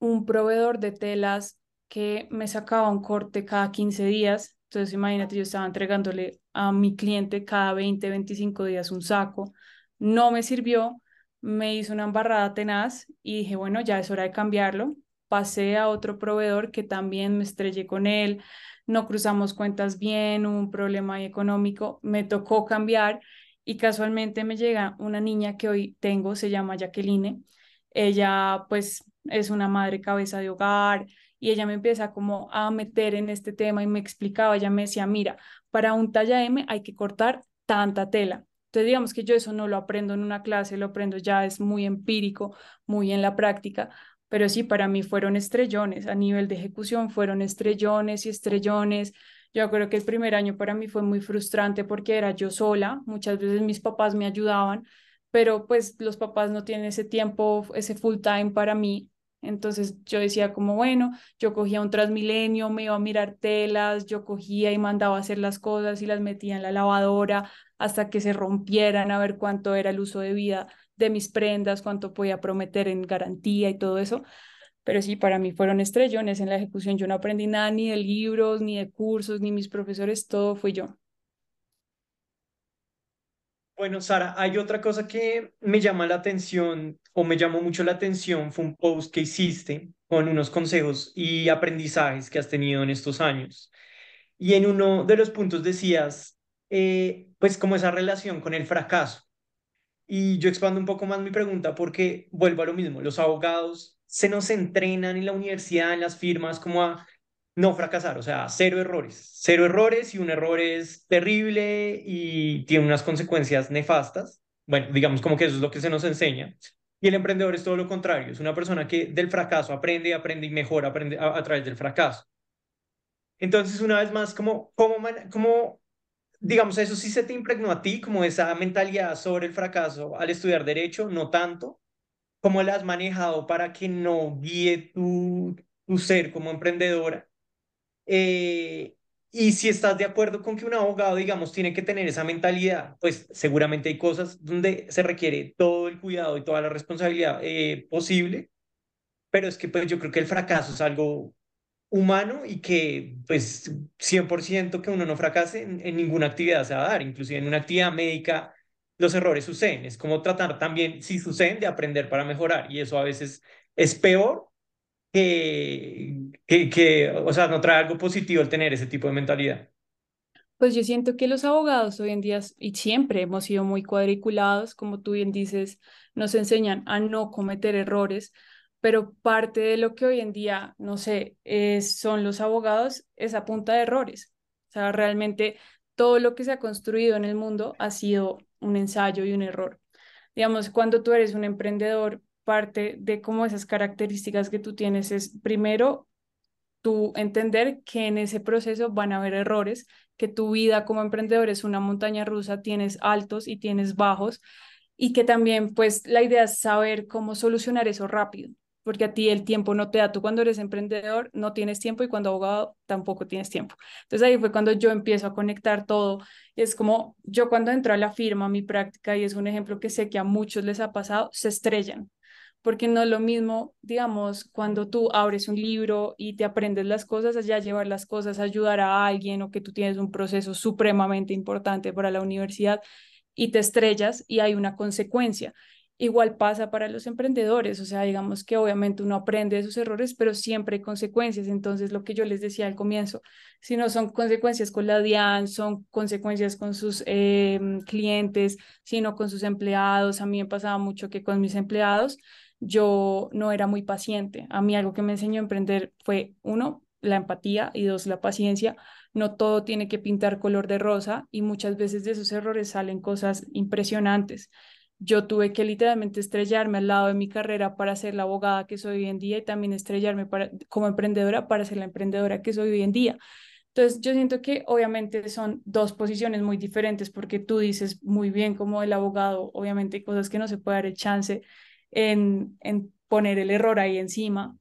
un proveedor de telas que me sacaba un corte cada quince días. Entonces imagínate, yo estaba entregándole a mi cliente cada veinte, veinticinco días un saco. No me sirvió, me hizo una embarrada tenaz y dije, bueno, ya es hora de cambiarlo. Pasé a otro proveedor que también me estrellé con él, no cruzamos cuentas bien, hubo un problema económico, me tocó cambiar y casualmente me llega una niña que hoy tengo, se llama Jacqueline. Ella pues es una madre cabeza de hogar y ella me empieza como a meter en este tema y me explicaba, ella me decía, mira, para un talla M hay que cortar tanta tela. Entonces digamos que yo eso no lo aprendo en una clase, lo aprendo ya, es muy empírico, muy en la práctica, pero sí, para mí fueron estrellones, a nivel de ejecución fueron estrellones y estrellones. Yo creo que el primer año para mí fue muy frustrante porque era yo sola, muchas veces mis papás me ayudaban, pero pues los papás no tienen ese tiempo, ese full time para mí. Entonces yo decía como, bueno, yo cogía un Transmilenio, me iba a mirar telas, yo cogía y mandaba a hacer las cosas y las metía en la lavadora hasta que se rompieran, a ver cuánto era el uso de vida de mis prendas, cuánto podía prometer en garantía y todo eso. Pero sí, para mí fueron estrellones en la ejecución. Yo no aprendí nada ni de libros, ni de cursos, ni mis profesores, todo fui yo. Bueno, Sara, hay otra cosa que me llama la atención o me llamó mucho la atención, fue un post que hiciste con unos consejos y aprendizajes que has tenido en estos años. Y en uno de los puntos decías, eh, pues como esa relación con el fracaso. Y yo expando un poco más mi pregunta porque vuelvo a lo mismo, los abogados se nos entrenan en la universidad, en las firmas, como a no fracasar, o sea, cero errores, cero errores y un error es terrible y tiene unas consecuencias nefastas. Bueno, digamos como que eso es lo que se nos enseña. Y el emprendedor es todo lo contrario, es una persona que del fracaso aprende, aprende y mejora aprende a, a través del fracaso. Entonces, una vez más, como, como, como, digamos, eso sí se te impregnó a ti, como esa mentalidad sobre el fracaso al estudiar derecho, no tanto. ¿Cómo la has manejado para que no guíe tu, tu ser como emprendedora? Eh, y si estás de acuerdo con que un abogado, digamos, tiene que tener esa mentalidad, pues seguramente hay cosas donde se requiere todo el cuidado y toda la responsabilidad eh, posible, pero es que pues yo creo que el fracaso es algo humano y que pues cien por ciento que uno no fracase en, en ninguna actividad se va a dar, inclusive en una actividad médica los errores suceden, es como tratar también si suceden de aprender para mejorar y eso a veces es peor Que, que, que, o sea, no trae algo positivo el tener ese tipo de mentalidad. Pues yo siento que los abogados hoy en día y siempre hemos sido muy cuadriculados, como tú bien dices, nos enseñan a no cometer errores, pero parte de lo que hoy en día, no sé, es, son los abogados es a punta de errores. O sea, realmente todo lo que se ha construido en el mundo ha sido un ensayo y un error. Digamos, cuando tú eres un emprendedor, parte de como esas características que tú tienes es, primero, tú entender que en ese proceso van a haber errores, que tu vida como emprendedor es una montaña rusa, tienes altos y tienes bajos, y que también, pues, la idea es saber cómo solucionar eso rápido, porque a ti el tiempo no te da. Tú cuando eres emprendedor no tienes tiempo y cuando abogado tampoco tienes tiempo. Entonces ahí fue cuando yo empiezo a conectar todo. Es como yo cuando entro a la firma, mi práctica, y es un ejemplo que sé que a muchos les ha pasado, se estrellan, porque no es lo mismo, digamos, cuando tú abres un libro y te aprendes las cosas, allá llevar las cosas, ayudar a alguien, o que tú tienes un proceso supremamente importante para la universidad y te estrellas y hay una consecuencia. Igual pasa para los emprendedores, o sea, digamos que obviamente uno aprende de sus errores, pero siempre hay consecuencias. Entonces, lo que yo les decía al comienzo, si no son consecuencias con la DIAN, son consecuencias con sus eh, clientes, sino con sus empleados. A mí me pasaba mucho que con mis empleados yo no era muy paciente. A mí algo que me enseñó a emprender fue, uno, la empatía, y dos, la paciencia. No todo tiene que pintar color de rosa, y muchas veces de esos errores salen cosas impresionantes. Yo tuve que literalmente estrellarme al lado de mi carrera para ser la abogada que soy hoy en día, y también estrellarme para, como emprendedora, para ser la emprendedora que soy hoy en día. Entonces yo siento que obviamente son dos posiciones muy diferentes, porque tú dices muy bien como el abogado, obviamente hay cosas que no se puede dar el chance en, en poner el error ahí encima,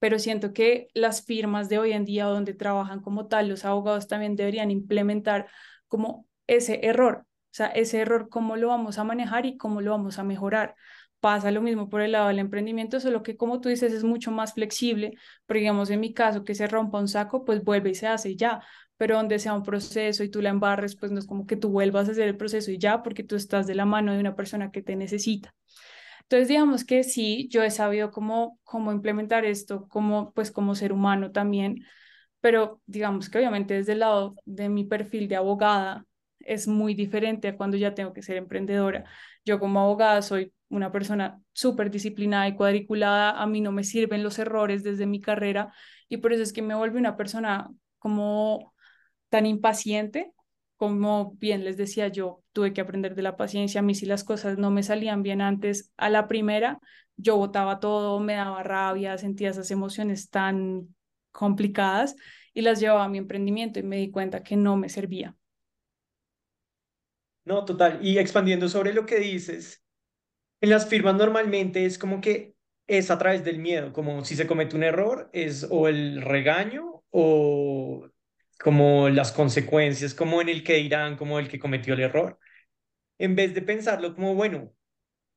pero siento que las firmas de hoy en día donde trabajan como tal, los abogados también deberían implementar como ese error. O sea, ese error, ¿cómo lo vamos a manejar y cómo lo vamos a mejorar? Pasa lo mismo por el lado del emprendimiento, solo que, como tú dices, es mucho más flexible. Pero digamos, en mi caso, que se rompa un saco, pues vuelve y se hace y ya. Pero donde sea un proceso y tú la embarres, pues no es como que tú vuelvas a hacer el proceso y ya, porque tú estás de la mano de una persona que te necesita. Entonces, digamos que sí, yo he sabido cómo, cómo implementar esto, cómo, pues como ser humano también. Pero digamos que obviamente desde el lado de mi perfil de abogada, es muy diferente a cuando ya tengo que ser emprendedora. Yo como abogada soy una persona súper disciplinada y cuadriculada, a mí no me sirven los errores desde mi carrera, y por eso es que me vuelvo una persona como tan impaciente. Como bien les decía, yo tuve que aprender de la paciencia. A mí si las cosas no me salían bien antes, a la primera, yo botaba todo, me daba rabia, sentía esas emociones tan complicadas y las llevaba a mi emprendimiento, y me di cuenta que no me servía. No, total. Y expandiendo sobre lo que dices, en las firmas normalmente es como que es a través del miedo, como si se comete un error, es o el regaño o como las consecuencias, como en el que dirán, como el que cometió el error. En vez de pensarlo como, bueno,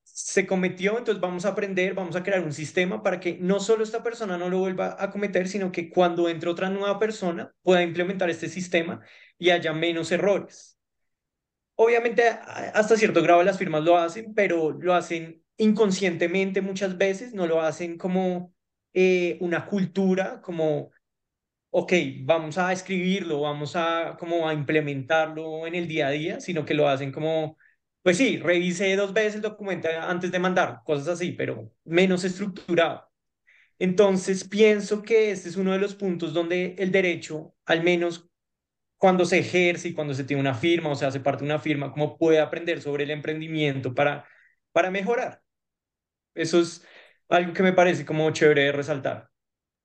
se cometió, entonces vamos a aprender, vamos a crear un sistema para que no solo esta persona no lo vuelva a cometer, sino que cuando entre otra nueva persona pueda implementar este sistema y haya menos errores. Obviamente, hasta cierto grado las firmas lo hacen, pero lo hacen inconscientemente muchas veces, no lo hacen como eh, una cultura, como, ok, vamos a escribirlo, vamos a, como a implementarlo en el día a día, sino que lo hacen como, pues sí, revisé dos veces el documento antes de mandar, cosas así, pero menos estructurado. Entonces, pienso que este es uno de los puntos donde el derecho, al menos cuando se ejerce y cuando se tiene una firma o se hace parte de una firma, cómo puede aprender sobre el emprendimiento para, para mejorar. Eso es algo que me parece como chévere de resaltar.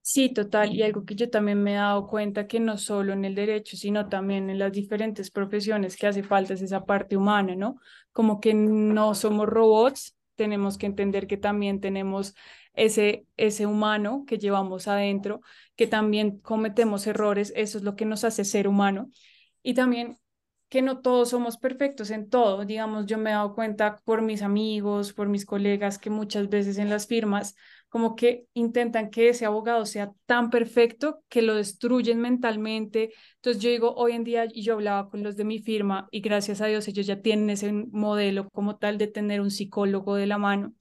Sí, total, y algo que yo también me he dado cuenta que no solo en el derecho, sino también en las diferentes profesiones que hace falta es esa parte humana, ¿no? Como que no somos robots, tenemos que entender que también tenemos Ese, ese humano que llevamos adentro, que también cometemos errores. Eso es lo que nos hace ser humano, y también que no todos somos perfectos en todo. Digamos, yo me he dado cuenta por mis amigos, por mis colegas, que muchas veces en las firmas como que intentan que ese abogado sea tan perfecto que lo destruyen mentalmente. Entonces yo digo, hoy en día, y yo hablaba con los de mi firma, y gracias a Dios ellos ya tienen ese modelo como tal de tener un psicólogo de la mano,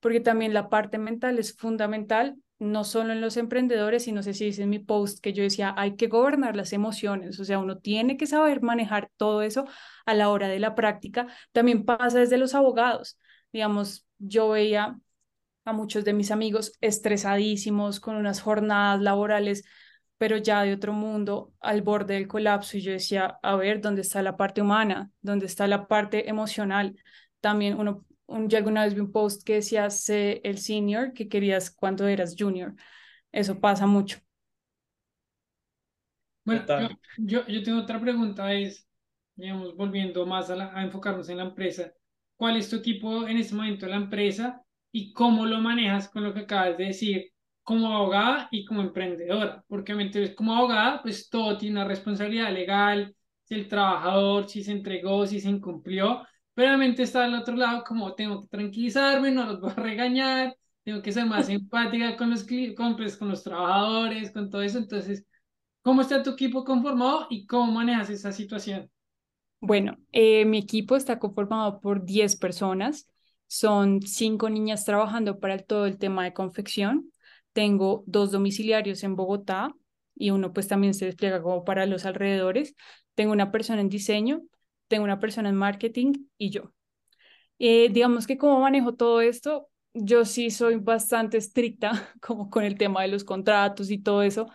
porque también la parte mental es fundamental, no solo en los emprendedores, sino, no sé si dice en mi post, que yo decía, hay que gobernar las emociones. O sea, uno tiene que saber manejar todo eso a la hora de la práctica. También pasa desde los abogados. Digamos, yo veía a muchos de mis amigos estresadísimos, con unas jornadas laborales, pero ya de otro mundo, al borde del colapso, y yo decía, a ver, ¿dónde está la parte humana? ¿Dónde está la parte emocional? También uno... un, yo alguna vez vi un post que decías eh, el senior que querías cuando eras junior. Eso pasa mucho. Bueno, yo, yo, yo tengo otra pregunta, es, digamos, volviendo más a, la, a enfocarnos en la empresa. ¿Cuál es tu equipo en este momento de la empresa y cómo lo manejas con lo que acabas de decir como abogada y como emprendedora? Porque obviamente como abogada, pues todo tiene una responsabilidad legal, si el trabajador, si se entregó, si se incumplió, pero obviamente está al otro lado como tengo que tranquilizarme, no los voy a regañar, tengo que ser más empática con los, con, pues, con los trabajadores, con todo eso. Entonces, ¿cómo está tu equipo conformado y cómo manejas esa situación? Bueno, eh, mi equipo está conformado por diez personas. Son cinco niñas trabajando para el, todo el tema de confección. Tengo dos domiciliarios en Bogotá y uno pues también se despliega como para los alrededores. Tengo una persona en diseño, tengo una persona en marketing y yo. Eh, digamos que cómo manejo todo esto, yo sí soy bastante estricta como con el tema de los contratos y todo eso.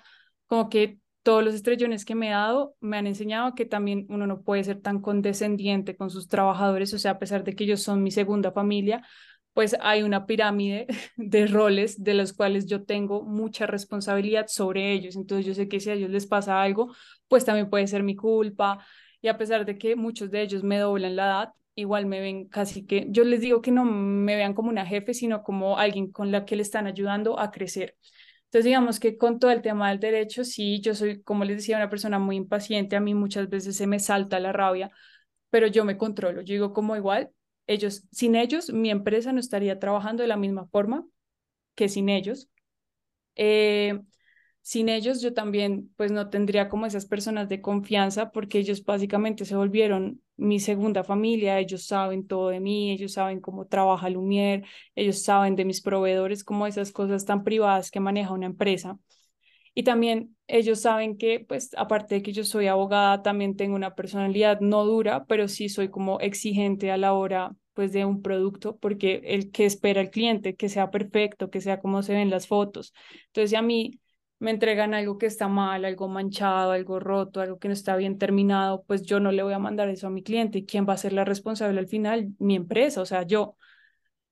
Como que todos los estrellones que me he dado me han enseñado que también uno no puede ser tan condescendiente con sus trabajadores, o sea, a pesar de que ellos son mi segunda familia, pues hay una pirámide de roles de los cuales yo tengo mucha responsabilidad sobre ellos, entonces yo sé que si a ellos les pasa algo, pues también puede ser mi culpa, y a pesar de que muchos de ellos me doblan la edad, igual me ven casi que, yo les digo que no me vean como una jefe, sino como alguien con la que le están ayudando a crecer. Entonces, digamos que con todo el tema del derecho, sí, yo soy, como les decía, una persona muy impaciente, a mí muchas veces se me salta la rabia, pero yo me controlo, yo digo como igual, ellos, sin ellos, mi empresa no estaría trabajando de la misma forma que sin ellos. Eh, sin ellos yo también, pues no tendría como esas personas de confianza, porque ellos básicamente se volvieron mi segunda familia, ellos saben todo de mí, ellos saben cómo trabaja Lumiere, ellos saben de mis proveedores, como esas cosas tan privadas que maneja una empresa. Y también ellos saben que, pues, aparte de que yo soy abogada, también tengo una personalidad no dura, pero sí soy como exigente a la hora, pues, de un producto, porque el que espera al cliente, que sea perfecto, que sea como se ven las fotos. Entonces, a mí me entregan algo que está mal, algo manchado, algo roto, algo que no está bien terminado, pues yo no le voy a mandar eso a mi cliente. ¿Y quién va a ser la responsable al final? Mi empresa, o sea, yo.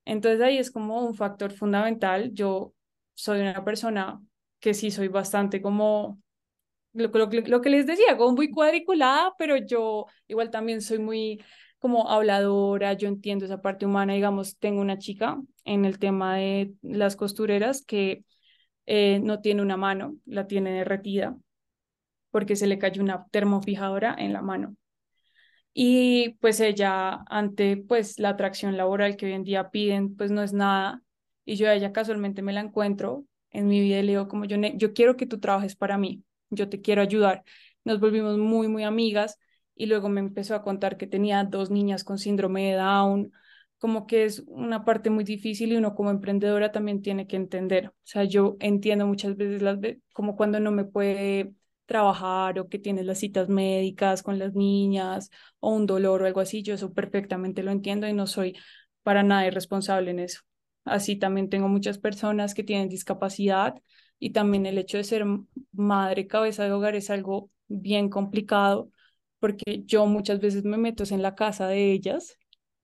Entonces ahí es como un factor fundamental. Yo soy una persona que sí soy bastante como, lo, lo, lo que les decía, como muy cuadriculada, pero yo igual también soy muy como habladora, yo entiendo esa parte humana. Digamos, tengo una chica en el tema de las costureras que Eh, no tiene una mano, la tiene derretida porque se le cayó una termofijadora en la mano. Y pues ella, ante pues la atracción laboral que hoy en día piden, pues no es nada. Y yo a ella casualmente me la encuentro en mi vida y le digo como yo, yo quiero que tú trabajes para mí, yo te quiero ayudar. Nos volvimos muy, muy amigas y luego me empezó a contar que tenía dos niñas con síndrome de Down, como que es una parte muy difícil y uno como emprendedora también tiene que entender. O sea, yo entiendo muchas veces las ve- como cuando no me puede trabajar o que tienes las citas médicas con las niñas o un dolor o algo así, yo eso perfectamente lo entiendo y no soy para nada irresponsable en eso. Así también tengo muchas personas que tienen discapacidad y también el hecho de ser madre cabeza de hogar es algo bien complicado porque yo muchas veces me meto en la casa de ellas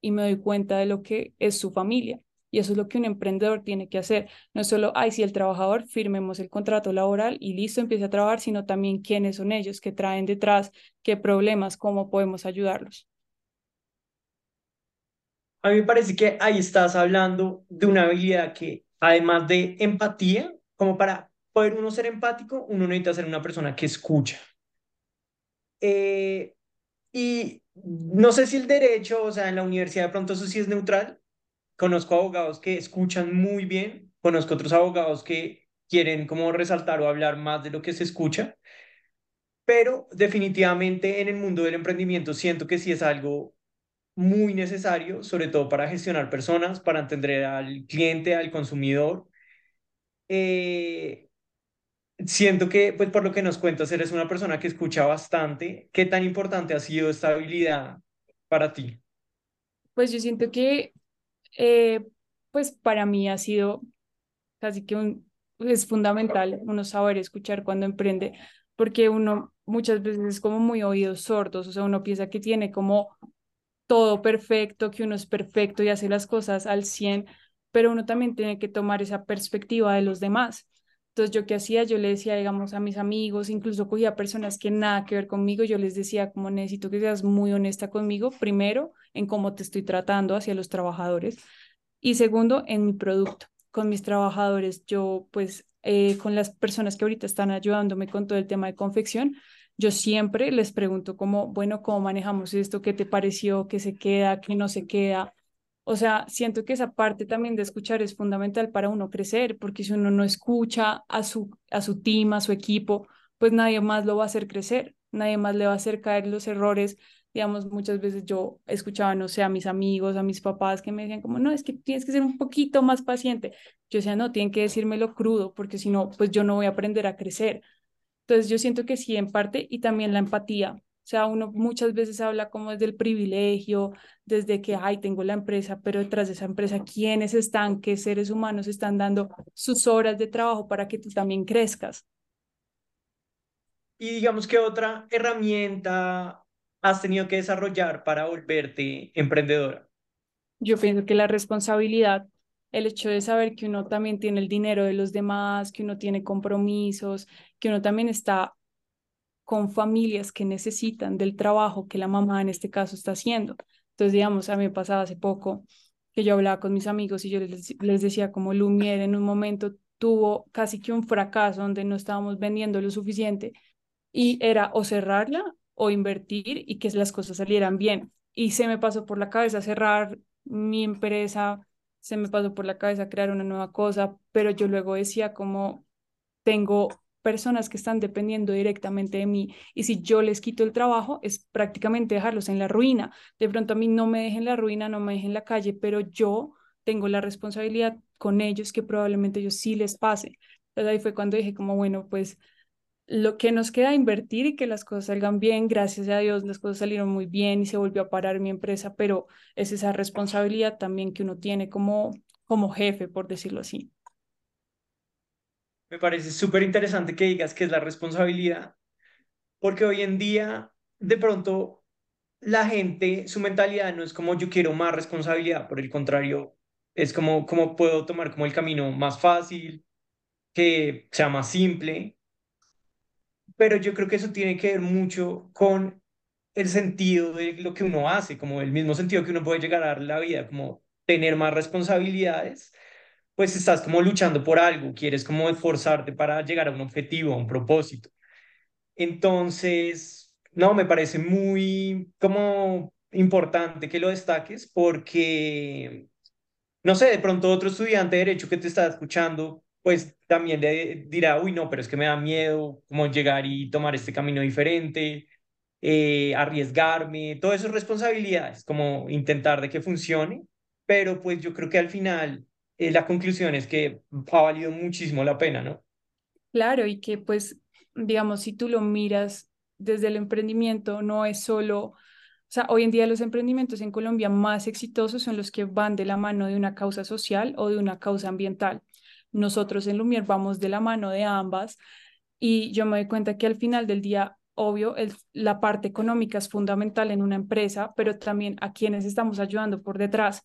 y me doy cuenta de lo que es su familia. Y eso es lo que un emprendedor tiene que hacer. No solo, ay, si el trabajador, firmemos el contrato laboral y listo, empieza a trabajar, sino también quiénes son ellos, qué traen detrás, qué problemas, cómo podemos ayudarlos. A mí me parece que ahí estás hablando de una habilidad que, además de empatía, como para poder uno ser empático, uno necesita ser una persona que escucha. Eh, y... No sé si el derecho, o sea, en la universidad de pronto eso sí es neutral. Conozco abogados que escuchan muy bien, conozco otros abogados que quieren como resaltar o hablar más de lo que se escucha, pero definitivamente en el mundo del emprendimiento siento que sí es algo muy necesario, sobre todo para gestionar personas, para entender al cliente, al consumidor. Eh... Siento que, pues por lo que nos cuentas, eres una persona que escucha bastante. ¿Qué tan importante ha sido esta habilidad para ti? Pues yo siento que, eh, pues para mí ha sido casi que un, es fundamental uno saber escuchar cuando emprende, porque uno muchas veces es como muy oídos sordos, o sea, uno piensa que tiene como todo perfecto, que uno es perfecto y hace las cosas al cien, pero uno también tiene que tomar esa perspectiva de los demás. Entonces, ¿yo qué hacía? Yo le decía, digamos, a mis amigos, incluso cogía personas que nada que ver conmigo, yo les decía, como necesito que seas muy honesta conmigo, primero, en cómo te estoy tratando hacia los trabajadores, y segundo, en mi producto, con mis trabajadores. Yo, pues, eh, con las personas que ahorita están ayudándome con todo el tema de confección, yo siempre les pregunto como, bueno, ¿cómo manejamos esto? ¿Qué te pareció? ¿Qué se queda? ¿Qué no se queda? O sea, siento que esa parte también de escuchar es fundamental para uno crecer, porque si uno no escucha a su, a su team, a su equipo, pues nadie más lo va a hacer crecer, nadie más le va a hacer caer los errores. Digamos, muchas veces yo escuchaba, no sé, a mis amigos, a mis papás que me decían como, no, es que tienes que ser un poquito más paciente. Yo decía, no, tienen que decírmelo crudo, porque si no, pues yo no voy a aprender a crecer. Entonces yo siento que sí, en parte, y también la empatía. O sea, uno muchas veces habla como desde el privilegio, desde que, ay, tengo la empresa, pero detrás de esa empresa, ¿quiénes están? ¿Qué seres humanos están dando sus horas de trabajo para que tú también crezcas? Y digamos, ¿qué otra herramienta has tenido que desarrollar para volverte emprendedora? Yo pienso que la responsabilidad, el hecho de saber que uno también tiene el dinero de los demás, que uno tiene compromisos, que uno también está con familias que necesitan del trabajo que la mamá en este caso está haciendo. Entonces, digamos, a mí me pasaba hace poco que yo hablaba con mis amigos y yo les, les decía como Lumiere en un momento tuvo casi que un fracaso donde no estábamos vendiendo lo suficiente y era o cerrarla o invertir y que las cosas salieran bien. Y se me pasó por la cabeza cerrar mi empresa, se me pasó por la cabeza crear una nueva cosa, pero yo luego decía como tengo personas que están dependiendo directamente de mí y si yo les quito el trabajo es prácticamente dejarlos en la ruina. De pronto a mí no me dejen la ruina, no me dejen la calle, pero yo tengo la responsabilidad con ellos que probablemente ellos sí les pase. Entonces ahí fue cuando dije como bueno, pues lo que nos queda invertir y que las cosas salgan bien. Gracias a Dios las cosas salieron muy bien y se volvió a parar mi empresa, pero es esa responsabilidad también que uno tiene como, como jefe, por decirlo así. Me parece súper interesante que digas que es la responsabilidad, porque hoy en día, de pronto, la gente, su mentalidad no es como yo quiero más responsabilidad, por el contrario, es como, como puedo tomar como el camino más fácil, que sea más simple, pero yo creo que eso tiene que ver mucho con el sentido de lo que uno hace, como el mismo sentido que uno puede llegar a dar la vida, como tener más responsabilidades, pues estás como luchando por algo, quieres como esforzarte para llegar a un objetivo, a un propósito. Entonces, no, me parece muy como importante que lo destaques porque, no sé, de pronto otro estudiante de Derecho que te está escuchando, pues también le dirá, uy, no, pero es que me da miedo como llegar y tomar este camino diferente, eh, arriesgarme, todas esas responsabilidades, como intentar de que funcione, pero pues yo creo que al final la conclusión es que ha valido muchísimo la pena, ¿no? Claro, y que pues, digamos, si tú lo miras desde el emprendimiento, no es solo, o sea, hoy en día los emprendimientos en Colombia más exitosos son los que van de la mano de una causa social o de una causa ambiental. Nosotros en Lumiere vamos de la mano de ambas y yo me doy cuenta que al final del día, obvio, el, la parte económica es fundamental en una empresa, pero también a quienes estamos ayudando por detrás,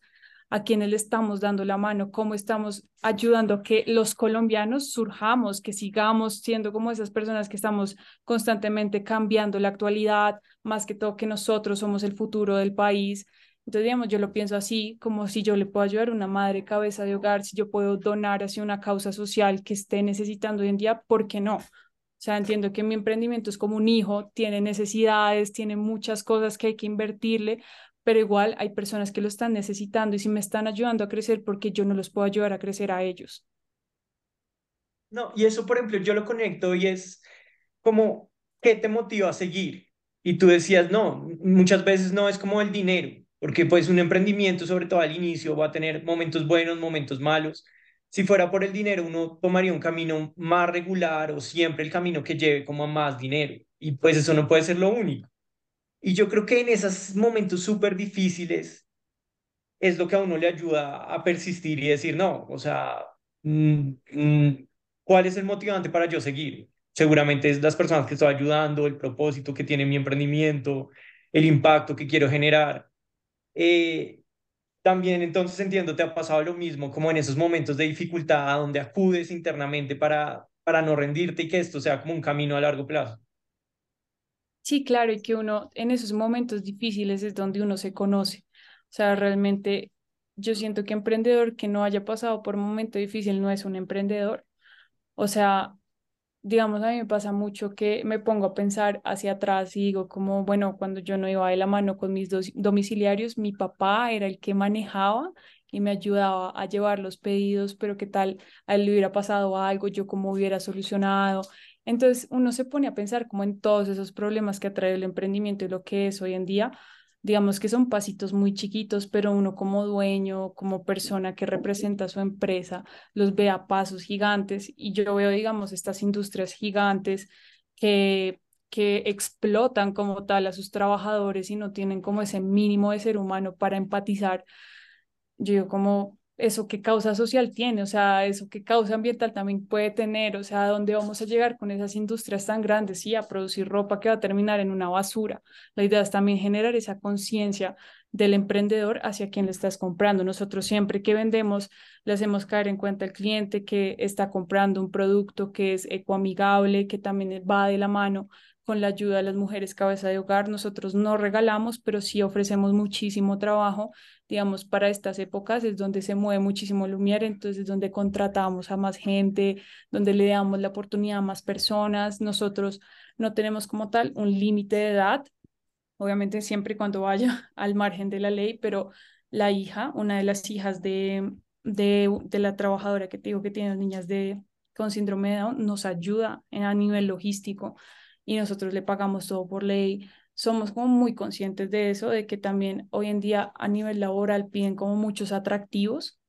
a quienes le estamos dando la mano, cómo estamos ayudando a que los colombianos surjamos, que sigamos siendo como esas personas que estamos constantemente cambiando la actualidad, más que todo que nosotros somos el futuro del país. Entonces, digamos, yo lo pienso así, como si yo le puedo ayudar a una madre cabeza de hogar, si yo puedo donar hacia una causa social que esté necesitando hoy en día, ¿por qué no? O sea, entiendo que mi emprendimiento es como un hijo, tiene necesidades, tiene muchas cosas que hay que invertirle, pero igual hay personas que lo están necesitando y si me están ayudando a crecer, ¿por qué yo no los puedo ayudar a crecer a ellos? No, y eso, por ejemplo, yo lo conecto y es como, ¿qué te motiva a seguir? Y tú decías, no, muchas veces no es como el dinero, porque pues un emprendimiento, sobre todo al inicio, va a tener momentos buenos, momentos malos. Si fuera por el dinero, uno tomaría un camino más regular o siempre el camino que lleve como a más dinero. Y pues eso no puede ser lo único. Y yo creo que en esos momentos súper difíciles es lo que a uno le ayuda a persistir y decir, no, o sea, ¿cuál es el motivante para yo seguir? Seguramente es las personas que estoy ayudando, el propósito que tiene mi emprendimiento, el impacto que quiero generar. Eh, También entonces entiendo, te ha pasado lo mismo, como en esos momentos de dificultad a donde acudes internamente para, para no rendirte y que esto sea como un camino a largo plazo. Sí, claro, y que uno en esos momentos difíciles es donde uno se conoce. O sea, realmente yo siento que emprendedor que no haya pasado por un momento difícil no es un emprendedor. O sea, digamos, a mí me pasa mucho que me pongo a pensar hacia atrás y digo como, bueno, cuando yo no iba de la mano con mis dos domiciliarios, mi papá era el que manejaba y me ayudaba a llevar los pedidos, pero qué tal a él le hubiera pasado algo, yo cómo hubiera solucionado. Entonces uno se pone a pensar como en todos esos problemas que ha traído el emprendimiento y lo que es hoy en día. Digamos que son pasitos muy chiquitos, pero uno como dueño, como persona que representa a su empresa, los ve a pasos gigantes. Y yo veo, digamos, estas industrias gigantes que, que explotan como tal a sus trabajadores y no tienen como ese mínimo de ser humano para empatizar. Yo digo como, ¿eso qué causa social tiene? O sea, ¿eso qué causa ambiental también puede tener? O sea, ¿dónde vamos a llegar con esas industrias tan grandes? Sí, a producir ropa que va a terminar en una basura. La idea es también generar esa conciencia del emprendedor hacia quien le estás comprando. Nosotros siempre que vendemos le hacemos caer en cuenta al cliente que está comprando un producto que es ecoamigable, que también va de la mano con la ayuda de las mujeres cabeza de hogar. Nosotros no regalamos, pero sí ofrecemos muchísimo trabajo, digamos, para estas épocas es donde se mueve muchísimo Lumiere, entonces es donde contratamos a más gente, donde le damos la oportunidad a más personas. Nosotros no tenemos como tal un límite de edad, obviamente siempre y cuando vaya al margen de la ley, pero la hija, una de las hijas de, de, de la trabajadora que te digo que tiene las niñas de, con síndrome de Down, nos ayuda en, a nivel logístico, y nosotros le pagamos todo por ley. Somos como muy conscientes de eso, de que también hoy en día a nivel laboral piden como muchos atractivos,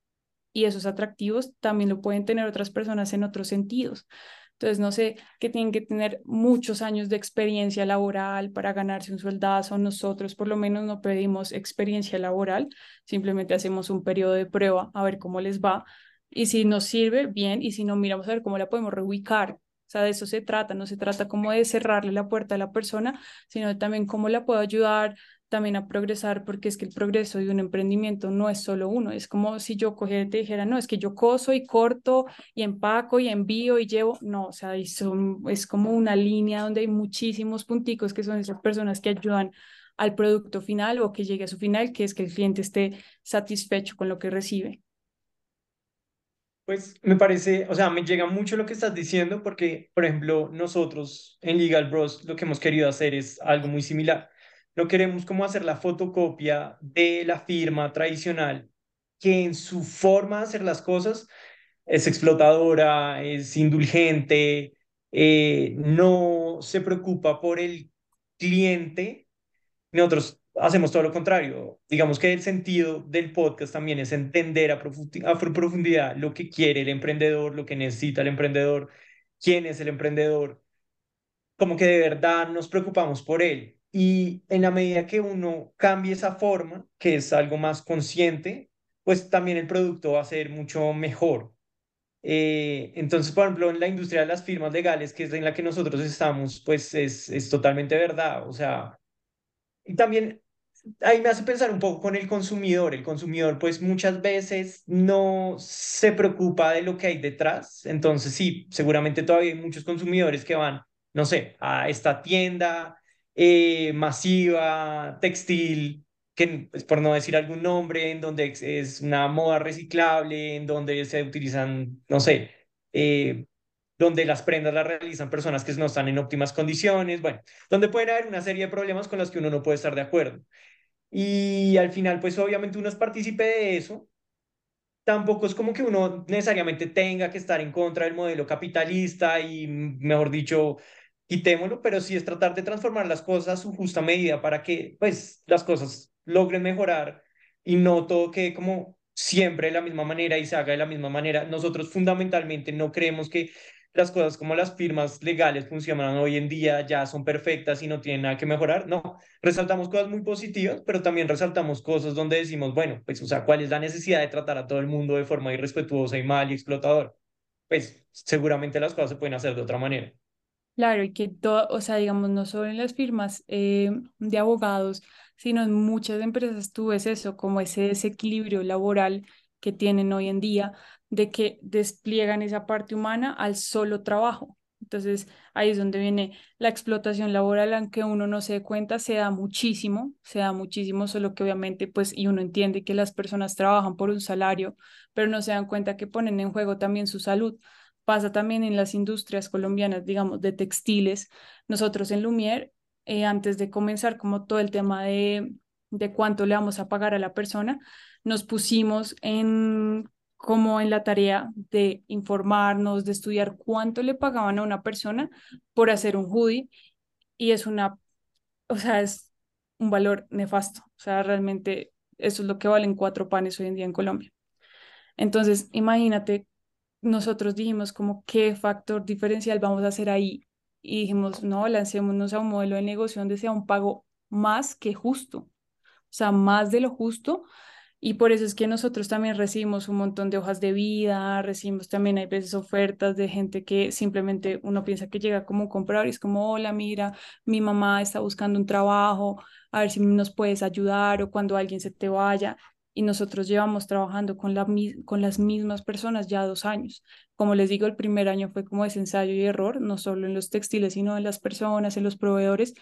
y esos atractivos también lo pueden tener otras personas en otros sentidos. Entonces, no sé, que tienen que tener muchos años de experiencia laboral para ganarse un sueldazo. Nosotros por lo menos no pedimos experiencia laboral, simplemente hacemos un periodo de prueba a ver cómo les va, y si nos sirve, bien, y si no, miramos a ver cómo la podemos reubicar. O sea, de eso se trata, no se trata como de cerrarle la puerta a la persona, sino también cómo la puedo ayudar también a progresar, porque es que el progreso de un emprendimiento no es solo uno. Es como si yo cogiera y te dijera, no, es que yo coso y corto y empaco y envío y llevo. No, o sea, son, es como una línea donde hay muchísimos punticos que son esas personas que ayudan al producto final o que llegue a su final, que es que el cliente esté satisfecho con lo que recibe. Pues me parece, o sea, me llega mucho lo que estás diciendo porque, por ejemplo, nosotros en Legal Bros lo que hemos querido hacer es algo muy similar. No queremos como hacer la fotocopia de la firma tradicional que en su forma de hacer las cosas es explotadora, es indulgente, eh, no se preocupa por el cliente. Nosotros hacemos todo lo contrario. Digamos que el sentido del podcast también es entender a profundidad lo que quiere el emprendedor, lo que necesita el emprendedor, quién es el emprendedor, como que de verdad nos preocupamos por él. Y en la medida que uno cambie esa forma, que es algo más consciente, pues también el producto va a ser mucho mejor. Eh, entonces, por ejemplo, en la industria de las firmas legales, que es en la que nosotros estamos, pues es, es totalmente verdad. O sea, y también ahí me hace pensar un poco con el consumidor. El consumidor, pues muchas veces no se preocupa de lo que hay detrás. Entonces, sí, seguramente todavía hay muchos consumidores que van, no sé, a esta tienda eh, masiva, textil, que pues, por no decir algún nombre, en donde es una moda reciclable, en donde se utilizan, no sé, eh, donde las prendas las realizan personas que no están en óptimas condiciones, bueno, donde pueden haber una serie de problemas con los que uno no puede estar de acuerdo. Y al final, pues obviamente uno es partícipe de eso. Tampoco es como que uno necesariamente tenga que estar en contra del modelo capitalista y, mejor dicho, quitémoslo, pero sí es tratar de transformar las cosas a su justa medida para que, pues, las cosas logren mejorar y no todo quede como siempre de la misma manera y se haga de la misma manera. Nosotros fundamentalmente no creemos que las cosas como las firmas legales funcionan hoy en día, ya son perfectas y no tienen nada que mejorar. No, resaltamos cosas muy positivas, pero también resaltamos cosas donde decimos, bueno, pues, o sea, ¿cuál es la necesidad de tratar a todo el mundo de forma irrespetuosa y mal y explotadora? Pues seguramente las cosas se pueden hacer de otra manera. Claro, y que todo, o sea, digamos, no solo en las firmas eh, de abogados, sino en muchas empresas tú ves eso, como ese desequilibrio laboral que tienen hoy en día, de que despliegan esa parte humana al solo trabajo. Entonces, ahí es donde viene la explotación laboral, aunque uno no se dé cuenta, se da muchísimo, se da muchísimo, solo que obviamente, pues, y uno entiende que las personas trabajan por un salario, pero no se dan cuenta que ponen en juego también su salud. Pasa también en las industrias colombianas, digamos, de textiles. Nosotros en Lumiere, eh, antes de comenzar como todo el tema de, de cuánto le vamos a pagar a la persona, nos pusimos en... como en la tarea de informarnos, de estudiar cuánto le pagaban a una persona por hacer un hoodie, y es una, o sea, es un valor nefasto, o sea, realmente eso es lo que valen cuatro panes hoy en día en Colombia. Entonces, imagínate, nosotros dijimos como qué factor diferencial vamos a hacer ahí, y dijimos, no, lancémonos a un modelo de negocio donde sea un pago más que justo, o sea, más de lo justo. Y por eso es que nosotros también recibimos un montón de hojas de vida, recibimos también, hay veces, ofertas de gente que simplemente uno piensa que llega como un comprador y es como, hola, mira, mi mamá está buscando un trabajo, a ver si nos puedes ayudar, o cuando alguien se te vaya. Y nosotros llevamos trabajando con, la, con las mismas personas ya dos años. Como les digo, el primer año fue como ese ensayo y error, no solo en los textiles, sino en las personas, en los proveedores.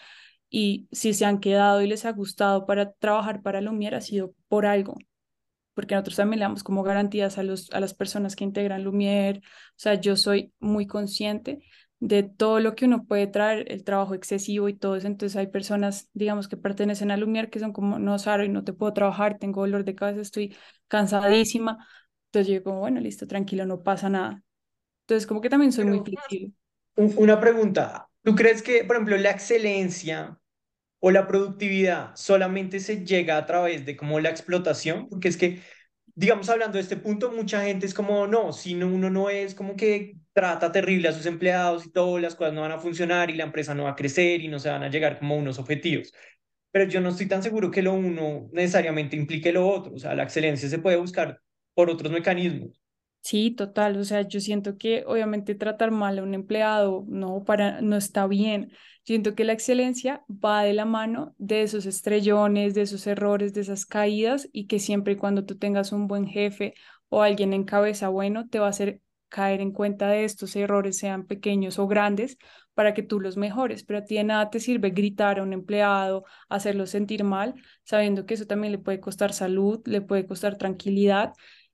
Y si se han quedado y les ha gustado para trabajar para Lumiere, ha sido por algo, porque nosotros también le damos como garantías a, los, a las personas que integran Lumiere. O sea, yo soy muy consciente de todo lo que uno puede traer, el trabajo excesivo y todo eso. Entonces hay personas, digamos, que pertenecen a Lumiere que son como, no, Sara, y no te puedo trabajar, tengo dolor de cabeza, estoy cansadísima. Entonces yo como, bueno, listo, tranquilo, no pasa nada. Entonces como que también soy Pero, muy flexible. Una pregunta. ¿Tú crees que, por ejemplo, la excelencia o la productividad solamente se llega a través de como la explotación? Porque es que, digamos, hablando de este punto, mucha gente es como, no, si no, uno no es como que trata terrible a sus empleados y todo, las cosas no van a funcionar y la empresa no va a crecer y no se van a llegar como a unos objetivos. Pero yo no estoy tan seguro que lo uno necesariamente implique lo otro. O sea, la excelencia se puede buscar por otros mecanismos. Sí, total, o sea, yo siento que obviamente tratar mal a un empleado no, para, no está bien. Yo siento que la excelencia va de la mano de esos estrellones, de esos errores, de esas caídas, y que siempre y cuando tú tengas un buen jefe o alguien en cabeza bueno, te va a hacer caer en cuenta de estos errores, sean pequeños o grandes, para que tú los mejores. Pero a ti de nada te sirve gritar a un empleado, hacerlo sentir mal, sabiendo que eso también le puede costar salud, le puede costar tranquilidad.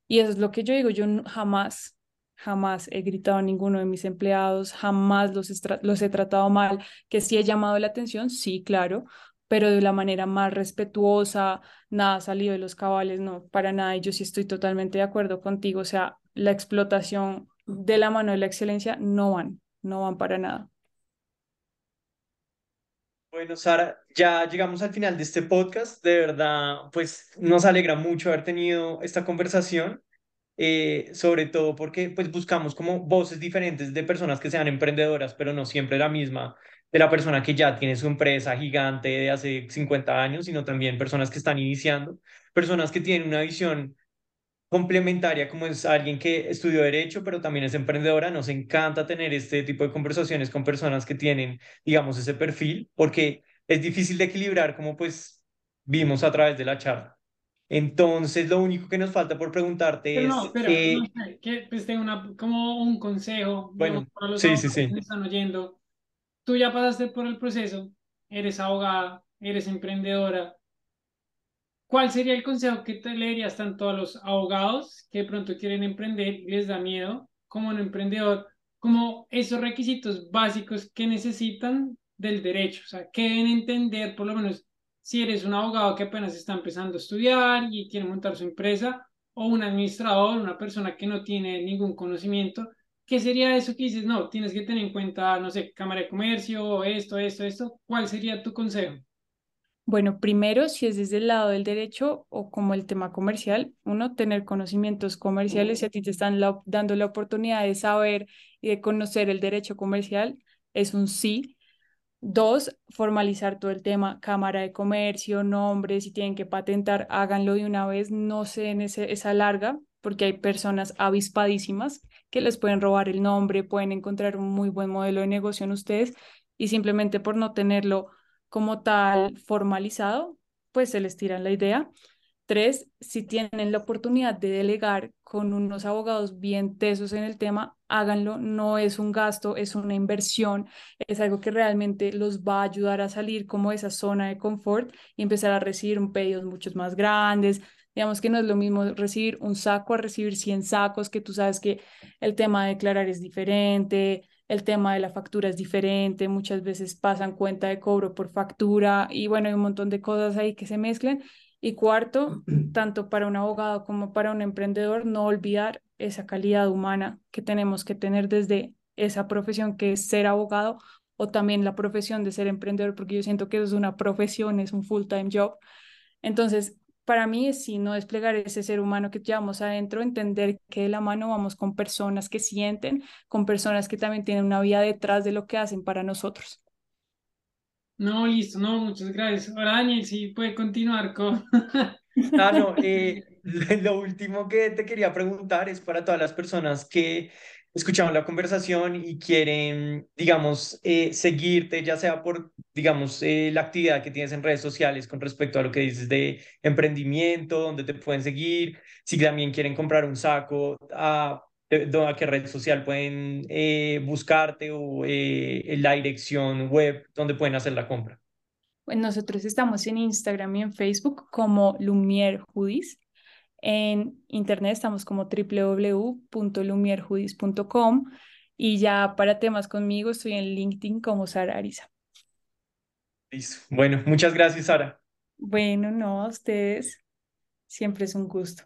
Y eso es lo que yo digo, yo jamás, jamás he gritado a ninguno de mis empleados, jamás los, los he tratado mal, que sí he llamado la atención, sí, claro, pero de la manera más respetuosa, nada salido de los cabales, no, para nada. Y yo sí estoy totalmente de acuerdo contigo, o sea, la explotación de la mano de la excelencia no van, no van para nada. Bueno, Sara, ya llegamos al final de este podcast. De verdad, pues nos alegra mucho haber tenido esta conversación, eh, sobre todo porque pues, buscamos como voces diferentes de personas que sean emprendedoras, pero no siempre la misma de la persona que ya tiene su empresa gigante de hace cincuenta años, sino también personas que están iniciando, personas que tienen una visión complementaria, como es alguien que estudió Derecho, pero también es emprendedora. Nos encanta tener este tipo de conversaciones con personas que tienen, digamos, ese perfil, porque es difícil de equilibrar, como pues vimos a través de la charla. Entonces, lo único que nos falta por preguntarte pero es... No, pero eh, no sé, que pues tengo una, como un consejo. Bueno, digamos, para los sí, sí, sí. que están oyendo. Tú ya pasaste por el proceso, eres abogada, eres emprendedora. ¿Cuál sería el consejo que te le dirías tanto a los abogados que de pronto quieren emprender y les da miedo, como un emprendedor, como esos requisitos básicos que necesitan del derecho? O sea, que deben entender, por lo menos, si eres un abogado que apenas está empezando a estudiar y quiere montar su empresa, o un administrador, una persona que no tiene ningún conocimiento. ¿Qué sería eso que dices? No, tienes que tener en cuenta, no sé, Cámara de Comercio, esto, esto, esto. ¿Cuál sería tu consejo? Bueno, primero, si es desde el lado del derecho o como el tema comercial, uno, tener conocimientos comerciales. Si a ti te están la, dando la oportunidad de saber y de conocer el derecho comercial, es un sí. Dos, formalizar todo el tema, Cámara de Comercio, nombres, si tienen que patentar, háganlo de una vez, no se den ese, esa larga porque hay personas avispadísimas que les pueden robar el nombre, pueden encontrar un muy buen modelo de negocio en ustedes y simplemente por no tenerlo como tal formalizado, pues se les tiran la idea. Tres, si tienen la oportunidad de delegar con unos abogados bien tesos en el tema, háganlo, no es un gasto, es una inversión, es algo que realmente los va a ayudar a salir como de esa zona de confort y empezar a recibir pedidos muchos más grandes. Digamos que no es lo mismo recibir un saco a recibir cien sacos, que tú sabes que el tema de declarar es diferente, el tema de la factura es diferente, muchas veces pasan cuenta de cobro por factura y bueno, hay un montón de cosas ahí que se mezclan. Y cuarto, tanto para un abogado como para un emprendedor, no olvidar esa calidad humana que tenemos que tener desde esa profesión que es ser abogado o también la profesión de ser emprendedor, porque yo siento que eso es una profesión, es un full-time job. Entonces, para mí es si no desplegar ese ser humano que llevamos adentro, entender que de la mano vamos con personas que sienten, con personas que también tienen una vida detrás de lo que hacen para nosotros. No, listo, no, muchas gracias. Ahora, Daniel, sí puede continuar con... Ah, no, eh, lo último que te quería preguntar es para todas las personas que escucharon la conversación y quieren, digamos, eh, seguirte, ya sea por, digamos, eh, la actividad que tienes en redes sociales con respecto a lo que dices de emprendimiento, dónde te pueden seguir, si también quieren comprar un saco, a, a qué red social pueden eh, buscarte o eh, la dirección web donde pueden hacer la compra. Bueno, nosotros estamos en Instagram y en Facebook como Lumiere Hoodies. En internet estamos como doble u doble u doble u punto lumiere hoodies punto com y ya para temas conmigo estoy en LinkedIn como Sara Ariza. Listo. Bueno, muchas gracias, Sara. Bueno, no, a ustedes. Siempre es un gusto.